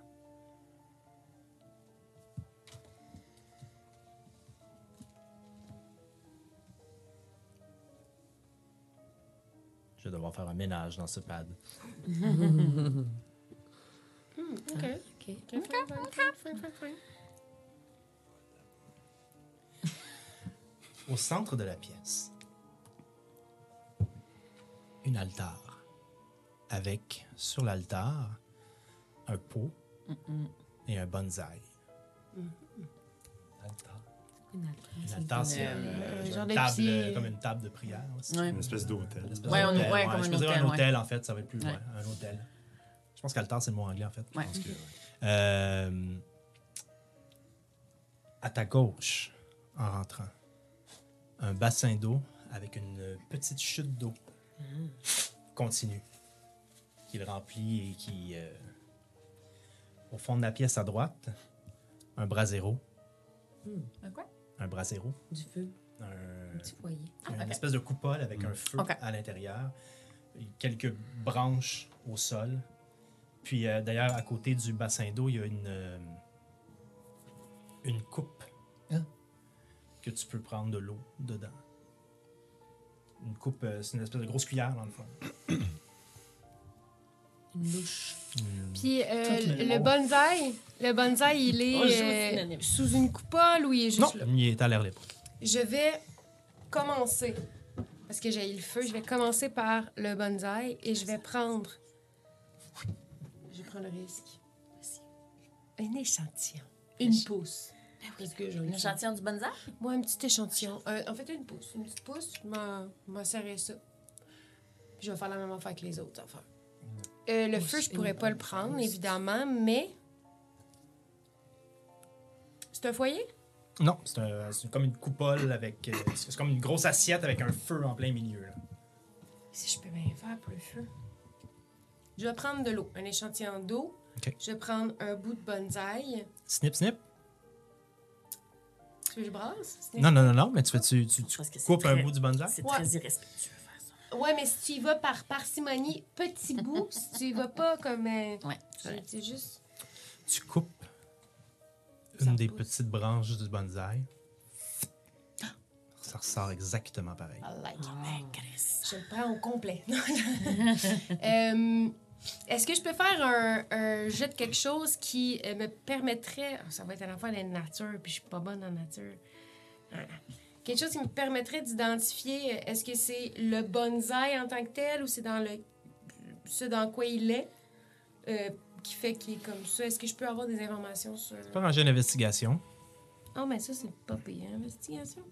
Je vais devoir faire un ménage dans ce pad. mm, okay. Okay. Okay. Okay. Au centre de la pièce, une altar avec sur l'altar un pot Mm-mm. et un bonsaï. Mm-mm. Une altar. Une altar, c'est un, euh, genre une table, petits... comme une table de prière. Aussi. Ouais. Une espèce d'hôtel. Une espèce ouais, d'hôtel, on, ouais, ouais, comme je un hôtel, un hôtel ouais. en fait, ça va être plus loin. Ouais. Ouais, un hôtel. Je pense qu'altar, c'est le mot anglais, en fait. Ouais. Je pense que, ouais. euh, à ta gauche, en rentrant, un bassin d'eau avec une petite chute d'eau mm. continue qui le remplit et qui... Euh, au fond de la pièce à droite, un brasero. Mmh. Un quoi? Un brasero. Du feu. Un, un petit foyer. Ah, une okay. espèce de coupole avec mmh. un feu okay. à l'intérieur. Quelques branches au sol. Puis euh, d'ailleurs, à côté du bassin d'eau, il y a une, euh, une coupe hein? que tu peux prendre de l'eau dedans. Une coupe, euh, c'est une espèce de grosse cuillère dans le fond. Une louche. Mmh. Puis euh, le, le bonsaï, le bonsaï, il est oh, euh, sous une coupole ou il est juste non, là? Non, il est à l'air libre. Je vais commencer, parce que j'ai eu le feu, je vais commencer par le bonsaï et je vais prendre... Je prends le risque. Un échantillon. Une Éch... pouce. Ben oui, parce que j'ai un échantillon du bonsaï? Moi, un petit échantillon. Euh, en fait, une pouce. Une petite pouce, je m'en serrais ça. Puis je vais faire la même affaire que les autres affaires. Euh, le oui, feu, je pourrais pas le prendre, chose. évidemment, mais... C'est un foyer? Non, c'est, un, c'est comme une coupole avec... Euh, c'est comme une grosse assiette avec un feu en plein milieu. Là. Si je peux bien faire pour le feu... Je vais prendre de l'eau, un échantillon d'eau. Okay. Je vais prendre un bout de bonsaï. Snip, snip. Tu veux que je brasse? Snip, non, non, non, non, mais tu, tu, tu, tu coupes très, un bout du bonsaï? C'est ouais. très irrespectueux. Ouais, mais si tu y vas par parcimonie, petit bout, si tu y vas pas comme... Euh, ouais, c'est, c'est juste... Tu coupes ça une repousse. des petites branches du bonsaï. Ah. Ça ressort exactement pareil. I like oh. Je le prends au complet. euh, est-ce que je peux faire un, un jet de quelque chose qui me permettrait... Oh, ça va être à la fois la nature, puis je suis pas bonne en nature. Ah. Quelque chose qui me permettrait d'identifier, est-ce que c'est le bonsaï en tant que tel ou c'est dans le ce dans quoi il est euh, qui fait qu'il est comme ça? Est-ce que je peux avoir des informations sur... C'est pas un jeu d'investigation. Ah, oh, mais ça, c'est pas payé, investigation.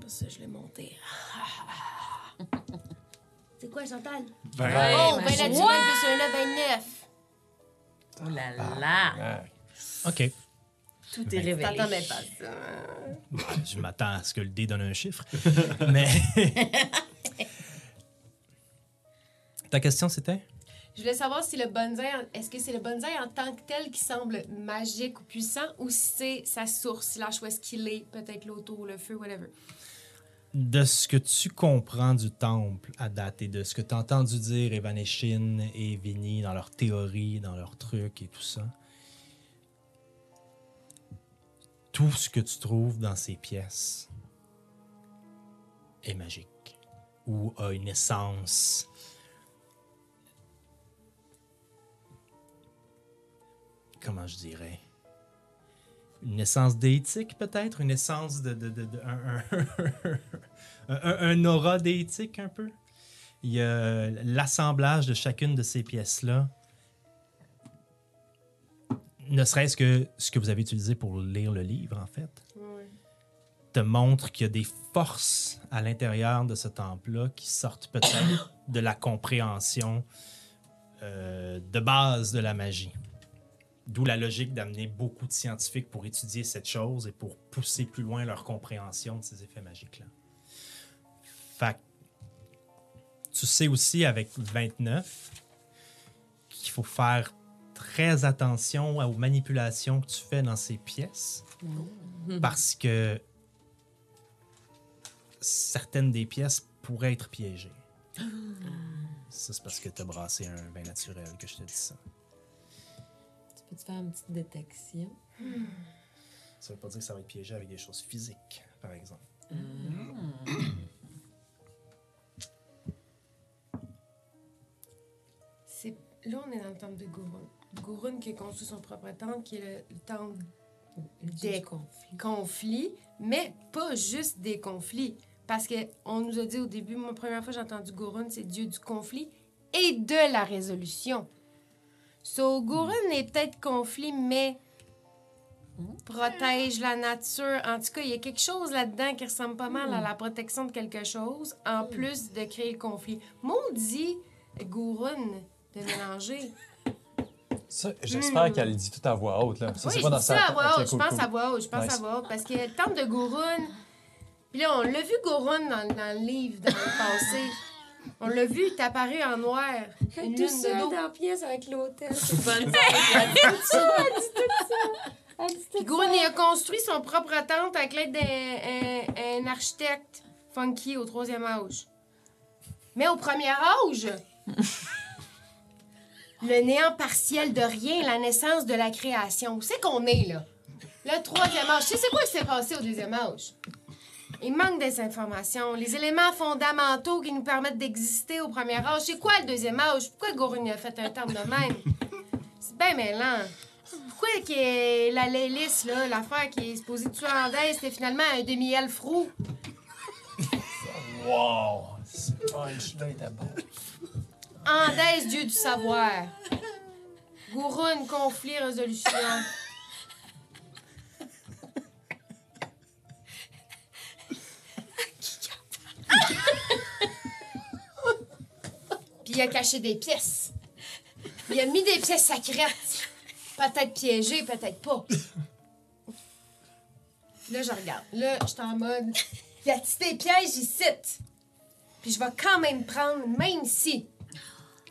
Parce que je l'ai monté. C'est quoi, Chantal? vingt. Ouais, oh, ben là, tu vois, plus un là, vingt-neuf. Oh là là! Ah, OK. Tout est révélé. Je t'attendais pas ça. Je m'attends à ce que le dé donne un chiffre. Mais. Ta question, c'était? Je voulais savoir si le bonsaï, est-ce que c'est le bonsaï en tant que tel qui semble magique ou puissant, ou si c'est sa source, lâche où est-ce qu'il est, peut-être l'auto, le feu, whatever. De ce que tu comprends du temple à date et de ce que tu as entendu dire Evaneshin et Vini dans leur théorie, dans leur truc et tout ça, tout ce que tu trouves dans ces pièces est magique ou a une essence. Comment je dirais? Une essence déitique, peut-être? Une essence de... de, de, de un, un, un, un aura déitique, un peu? Il y a l'assemblage de chacune de ces pièces-là. Ne serait-ce que ce que vous avez utilisé pour lire le livre, en fait, oui. te montre qu'il y a des forces à l'intérieur de ce temple-là qui sortent peut-être de la compréhension euh, de base de la magie. D'où la logique d'amener beaucoup de scientifiques pour étudier cette chose et pour pousser plus loin leur compréhension de ces effets magiques-là. Fait que tu sais aussi, avec vingt-neuf, qu'il faut faire très attention aux manipulations que tu fais dans ces pièces, mmh. parce que certaines des pièces pourraient être piégées. Mmh. Ça, c'est parce que tu as brassé un vin naturel que je te dis ça. Peux-tu faire une petite détection? Ça veut pas dire que ça va être piégé avec des choses physiques, par exemple. Ah. C'est... Là, on est dans le temple de Gorun. Gorun qui a construit son propre temple, qui est le temple des conflits. conflits, mais pas juste des conflits. Parce qu'on nous a dit au début, moi, la première fois que j'ai entendu Gorun, c'est dieu du conflit et de la résolution. So, Gorun est peut-être conflit, mais protège la nature. En tout cas, il y a quelque chose là-dedans qui ressemble pas mal à la protection de quelque chose, en plus de créer le conflit. Maudit Gorun de mélanger. Ça, j'espère mm. qu'elle dit tout à voix haute. Là. Ça, oui, c'est pas dans ça sa... à voix haute. Okay, cool, je pense cool. à voix haute. Je pense nice. à voix haute. Parce que le temple de Gorun... Puis là, on l'a vu Gorun dans, dans le livre, dans le passé. On l'a vu, il est apparu en noir. Une tout seul dans la pièce avec l'hôtel. C'est pas une Elle dit tout ça. Elle dit tout ça. Elle dit tout Puis Gorun, il a construit son propre tente avec l'aide d'un un, un architecte funky au troisième âge. Mais au premier âge, le néant partiel de rien, la naissance de la création. Où c'est qu'on est, là? Le troisième âge. Tu sais quoi qui s'est passé au deuxième âge? Il manque des informations, les éléments fondamentaux qui nous permettent d'exister au premier âge. C'est quoi le deuxième âge? Pourquoi Gorun a fait un temple de même? C'est bien mêlant. Pourquoi que la Lélis, là, l'affaire qui est supposée tuer Handès, c'était finalement un demi-elfe roux? Wow! C'est pas un chemin d'abord. Handès, dieu du savoir. Gorun, conflit, résolution. Puis il a caché des pièces. Il a mis des pièces secrètes. Peut-être piégées, peut-être pas. Là, je regarde. Là, je suis en mode... Il a dit des pièges, il cite. Puis je vais quand même prendre, même si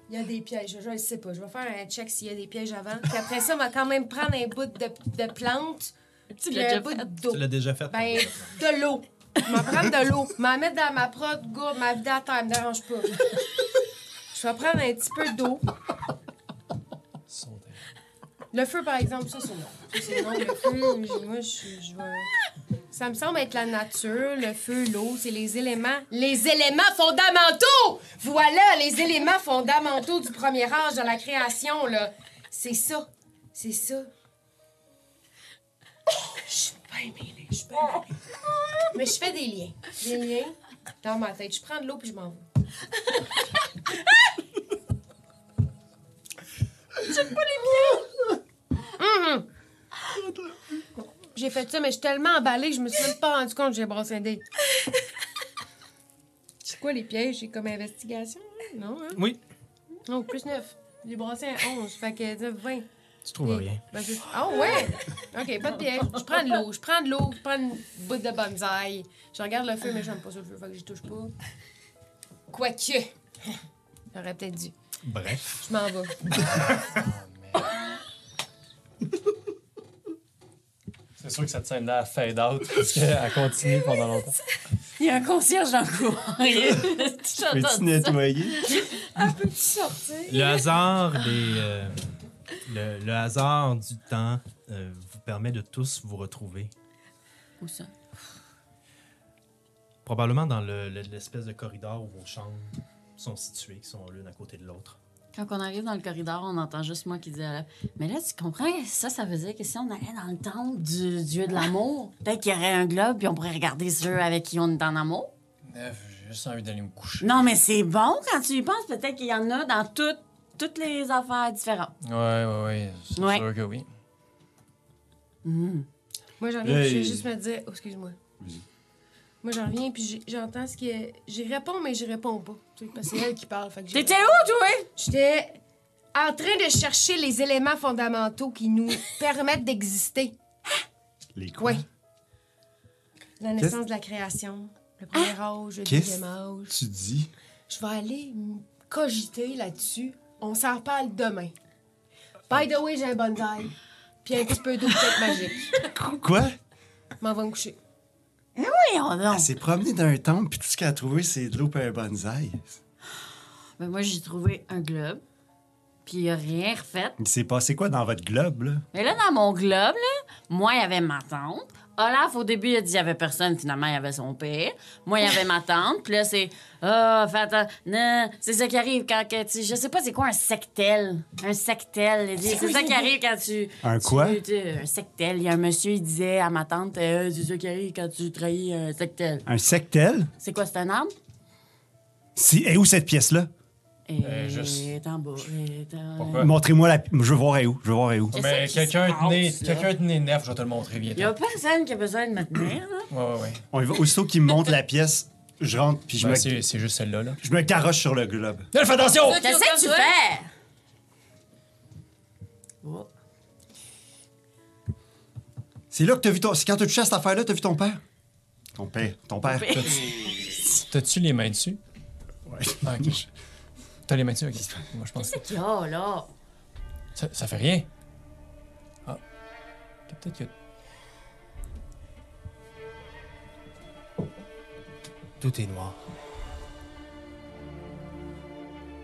il y a des pièges. Je ne sais pas. Je vais faire un check s'il y a des pièges avant. Puis après ça, on va quand même prendre un bout de, de plante. Tu l'as, un bout d'eau. Tu l'as déjà fait? Ben, de l'eau. Je vais prendre de l'eau, m'en mettre dans ma prod, gourde, ma vie à terre, me dérange pas. Je vais prendre un petit peu d'eau. Le feu, par exemple, ça, c'est non. C'est non, le feu, moi, je, je vais... Ça me semble être la nature, le feu, l'eau, c'est les éléments. Les éléments fondamentaux! Voilà, les éléments fondamentaux du premier âge de la création, là. C'est ça. C'est ça. Je... Ben mêlée, je suis ben mêlée. Mais je fais des liens. Des liens dans ma tête. Je prends de l'eau puis je m'en vais. J'aime pas les miens. Mm-hmm. J'ai fait ça, mais je suis tellement emballée que je me suis même pas rendu compte que j'ai brassé un dé. C'est quoi les pièges? C'est comme investigation? Non, hein? Oui. Oh, plus neuf. J'ai brassé un onze, fait que vingt. Tu trouves rien. Ben, ah oh, ouais! OK, pas de pierre. Je prends de l'eau, je prends de l'eau, je prends une boîte de bonsaï. Je regarde le feu, mais j'aime pas ça, le feu, fait que j'y touche pas. Quoique! J'aurais peut-être dû. Bref. Je m'en vais. C'est sûr que cette scène-là fade out parce qu'elle continue pendant longtemps. Il y a un concierge dans le courant. Peux-tu nettoyer? Un peu sortir. Le hasard des... Euh, le, le hasard du temps euh, vous permet de tous vous retrouver. Où ça? Probablement dans le, le, l'espèce de corridor où vos chambres sont situées, qui sont l'une à côté de l'autre. Quand on arrive dans le corridor, on entend juste moi qui dis à la... Mais là, tu comprends que ça, ça veut dire que si on allait dans le temple du dieu de l'amour, peut-être qu'il y aurait un globe puis on pourrait regarder ceux avec qui on est en amour. Euh, j'ai juste envie d'aller me coucher. Non, mais c'est bon quand tu y penses. Peut-être qu'il y en a dans tout, toutes les affaires différentes. Ouais, ouais, ouais. C'est ouais. sûr que oui. Mmh. Moi, j'en reviens hey. je vais juste me dire... Oh, excuse-moi. Vas-y. Moi, j'en reviens, puis j'entends ce qui est... J'y réponds, mais j'y réponds pas. Parce que c'est elle qui parle. Fait que t'étais où, toi? J'étais en train de chercher les éléments fondamentaux qui nous permettent d'exister. Les quoi? Ouais. La naissance Qu'est-ce... de la création, le premier ah? âge, le Qu'est-ce deuxième âge. Tu dis? Je vais aller cogiter là-dessus. On s'en parle demain. By the way, j'ai un bonsaï. Puis un petit peu d'eau peut-être magique. Quoi? M'en va me coucher. Oui, on a. Elle s'est promenée dans un temple, puis tout ce qu'elle a trouvé, c'est de l'eau et un bonsaï. Ben moi, j'ai trouvé un globe, puis il a rien refait. Il s'est passé quoi dans votre globe, là? Mais là, dans mon globe, là, moi, il y avait ma tante. Olaf, au début, il a dit qu'il n'y avait personne. Finalement, il y avait son père. Moi, il y avait ma tante. Puis là, c'est... Ah, oh, fais attention. Non, c'est ça qui arrive quand tu... Je sais pas, c'est quoi un sectel? Un sectel. C'est, c'est ça qui arrive quand tu... Un tu, quoi? Tu, un sectel. Il y a un monsieur, il disait à ma tante, euh, c'est ça qui arrive quand tu trahis un sectel. Un sectel? C'est quoi, c'est un arbre? Si. Et où cette pièce-là? Et euh, juste... en bas. En... Montrez-moi la... Je veux voir elle où. Je veux voir elle où. Mais quelqu'un tenait quelqu'un tenait neuf, je vais te le montrer bientôt. Il y a personne qui a besoin de me tenir, là. Ouais, ouais, ouais. On y va. Aussitôt qu'il me montre la pièce, je rentre, puis je ben, me... C'est, c'est juste celle-là, là. Je me carroche sur le globe. Là, fais attention! Qu'est-ce que tu fais? Oh. C'est là que t'as vu ton... C'est quand t'as touché à cette affaire-là, t'as vu ton père? Ton père. Ton père. Ton père. T'as-tu les mains dessus? Ouais. Ah, OK. T'as les mains dessus, OK. Moi, je pense. Qu'est-ce qu'il y a, là? Ça, ça fait rien. Ah. Peut-être que... Tout est noir.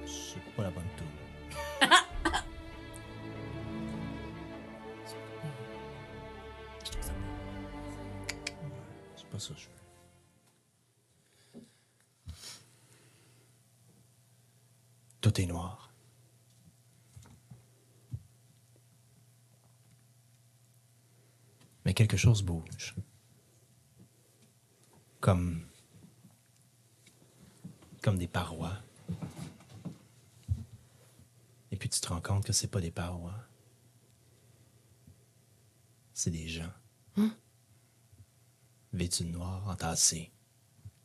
C'est pas la bonne tour. C'est pas ça, je veux. Tout est noir. Mais quelque chose bouge. Comme... Comme des parois. Et puis tu te rends compte que c'est pas des parois. C'est des gens. Hum? Vêtus de noir, entassés,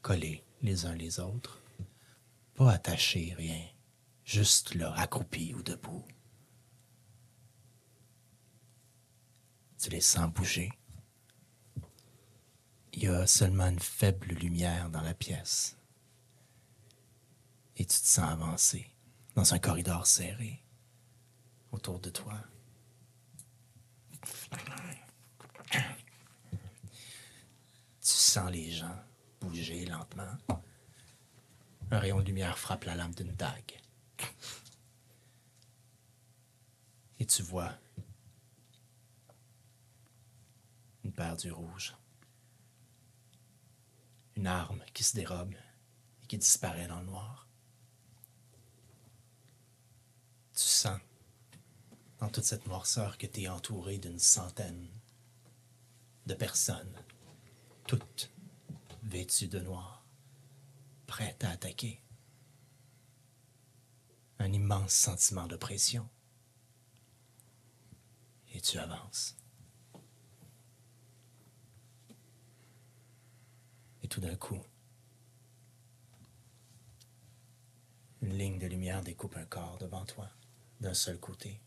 collés les uns les autres. Pas attachés, rien. Juste là, accroupi ou debout. Tu les sens bouger. Il y a seulement une faible lumière dans la pièce. Et tu te sens avancer dans un corridor serré autour de toi. Tu sens les gens bouger lentement. Un rayon de lumière frappe la lampe d'une dague. Et tu vois une paire d'yeux rouges, une arme qui se dérobe et qui disparaît dans le noir. Tu sens, dans toute cette noirceur, que tu es entouré d'une centaine de personnes, toutes vêtues de noir, prêtes à attaquer. Un immense sentiment de pression. Et tu avances. Et tout d'un coup, une ligne de lumière découpe un corps devant toi, d'un seul côté.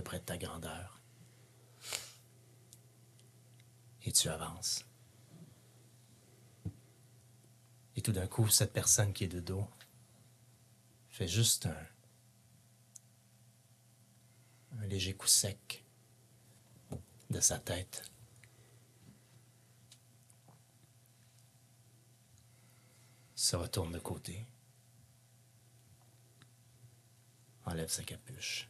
peu près de ta grandeur. Et tu avances. Et tout d'un coup, cette personne qui est de dos fait juste un, un léger coup sec de sa tête. Se retourne de côté. Enlève sa capuche.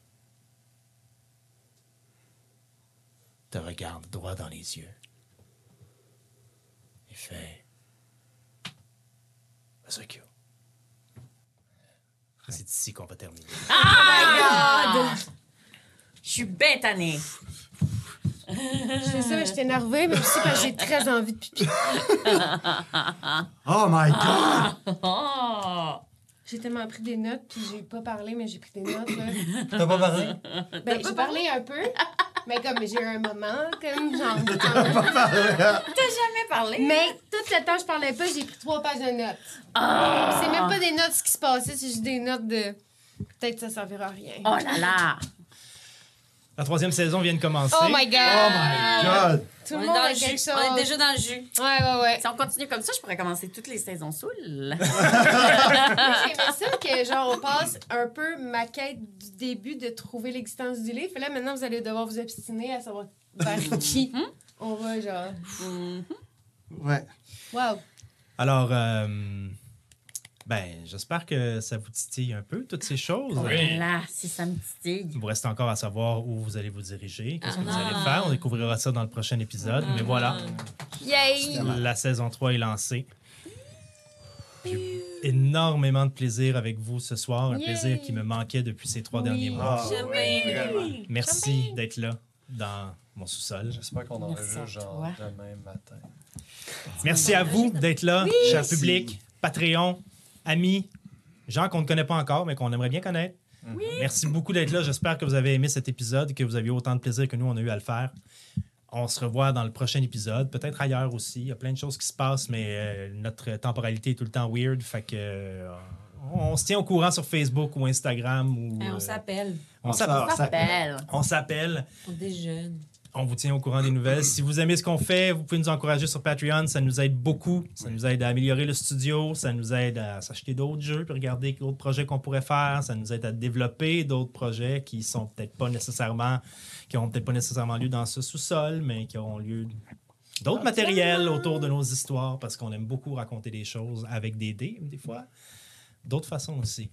Te regarde droit dans les yeux. Et fait... Ozokyo. C'est ici qu'on va terminer. Ah, oh my God! Je suis bête, Annie. Je fais ça, mais je suis énervée, mais aussi parce que j'ai très envie de pipi. Oh my God! Oh. J'ai tellement pris des notes, puis j'ai pas parlé, mais j'ai pris des notes. Là. T'as pas parlé? Ben, j'ai parlé un peu, mais comme j'ai eu un moment, comme genre. T'as pas parlé? T'as jamais parlé? Mais tout le temps, je parlais pas, j'ai pris trois pages de notes. Oh. C'est même pas des notes ce qui se passait, c'est juste des notes de. Peut-être que ça servira à rien. Oh là là! La troisième saison vient de commencer. Oh my God! Oh my God! Tout le monde a quelque chose. On est déjà dans le jus. Ouais, ouais, ouais. Si on continue comme ça, je pourrais commencer toutes les saisons saoules. J'aimais ça que, genre, on passe un peu ma quête du début de trouver l'existence du livre. Et là, maintenant, vous allez devoir vous obstiner à savoir vers qui on va, genre. Ouais. Wow. Alors, euh, ben, j'espère que ça vous titille un peu, toutes ces choses. Voilà, si ça me titille. Il vous reste encore à savoir où vous allez vous diriger, qu'est-ce ah, que vous allez faire. On découvrira ça dans le prochain épisode. Ah, mais voilà, yay! La saison trois est lancée. J'ai eu énormément de plaisir avec vous ce soir, un yay! Plaisir qui me manquait depuis ces trois oui, derniers mois. Oh, oui, merci d'être là dans mon sous-sol. J'espère qu'on en aura genre demain matin. Merci à vous d'être là, oui, cher merci. Public, Patreon, amis, gens qu'on ne connaît pas encore, mais qu'on aimerait bien connaître. Oui. Merci beaucoup d'être là. J'espère que vous avez aimé cet épisode, que vous avez eu autant de plaisir que nous, on a eu à le faire. On se revoit dans le prochain épisode, peut-être ailleurs aussi. Il y a plein de choses qui se passent, mais euh, notre temporalité est tout le temps weird. Fait que, euh, on, on se tient au courant sur Facebook ou Instagram. Ou, on euh, s'appelle. On s'appelle. On s'appelle. On déjeune. On vous tient au courant des nouvelles. Si vous aimez ce qu'on fait, vous pouvez nous encourager sur Patreon. Ça nous aide beaucoup. Ça nous aide à améliorer le studio. Ça nous aide à s'acheter d'autres jeux puis regarder d'autres projets qu'on pourrait faire. Ça nous aide à développer d'autres projets qui sont peut-être pas nécessairement, qui n'auront peut-être pas nécessairement lieu dans ce sous-sol, mais qui auront lieu d'autres matériels autour de nos histoires parce qu'on aime beaucoup raconter des choses avec des dés, des fois. D'autres façons aussi.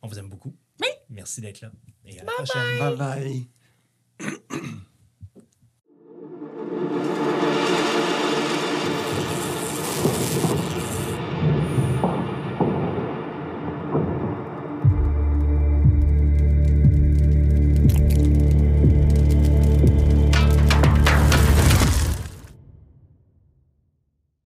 On vous aime beaucoup. Oui. Merci d'être là. Et à la prochaine. Bye bye.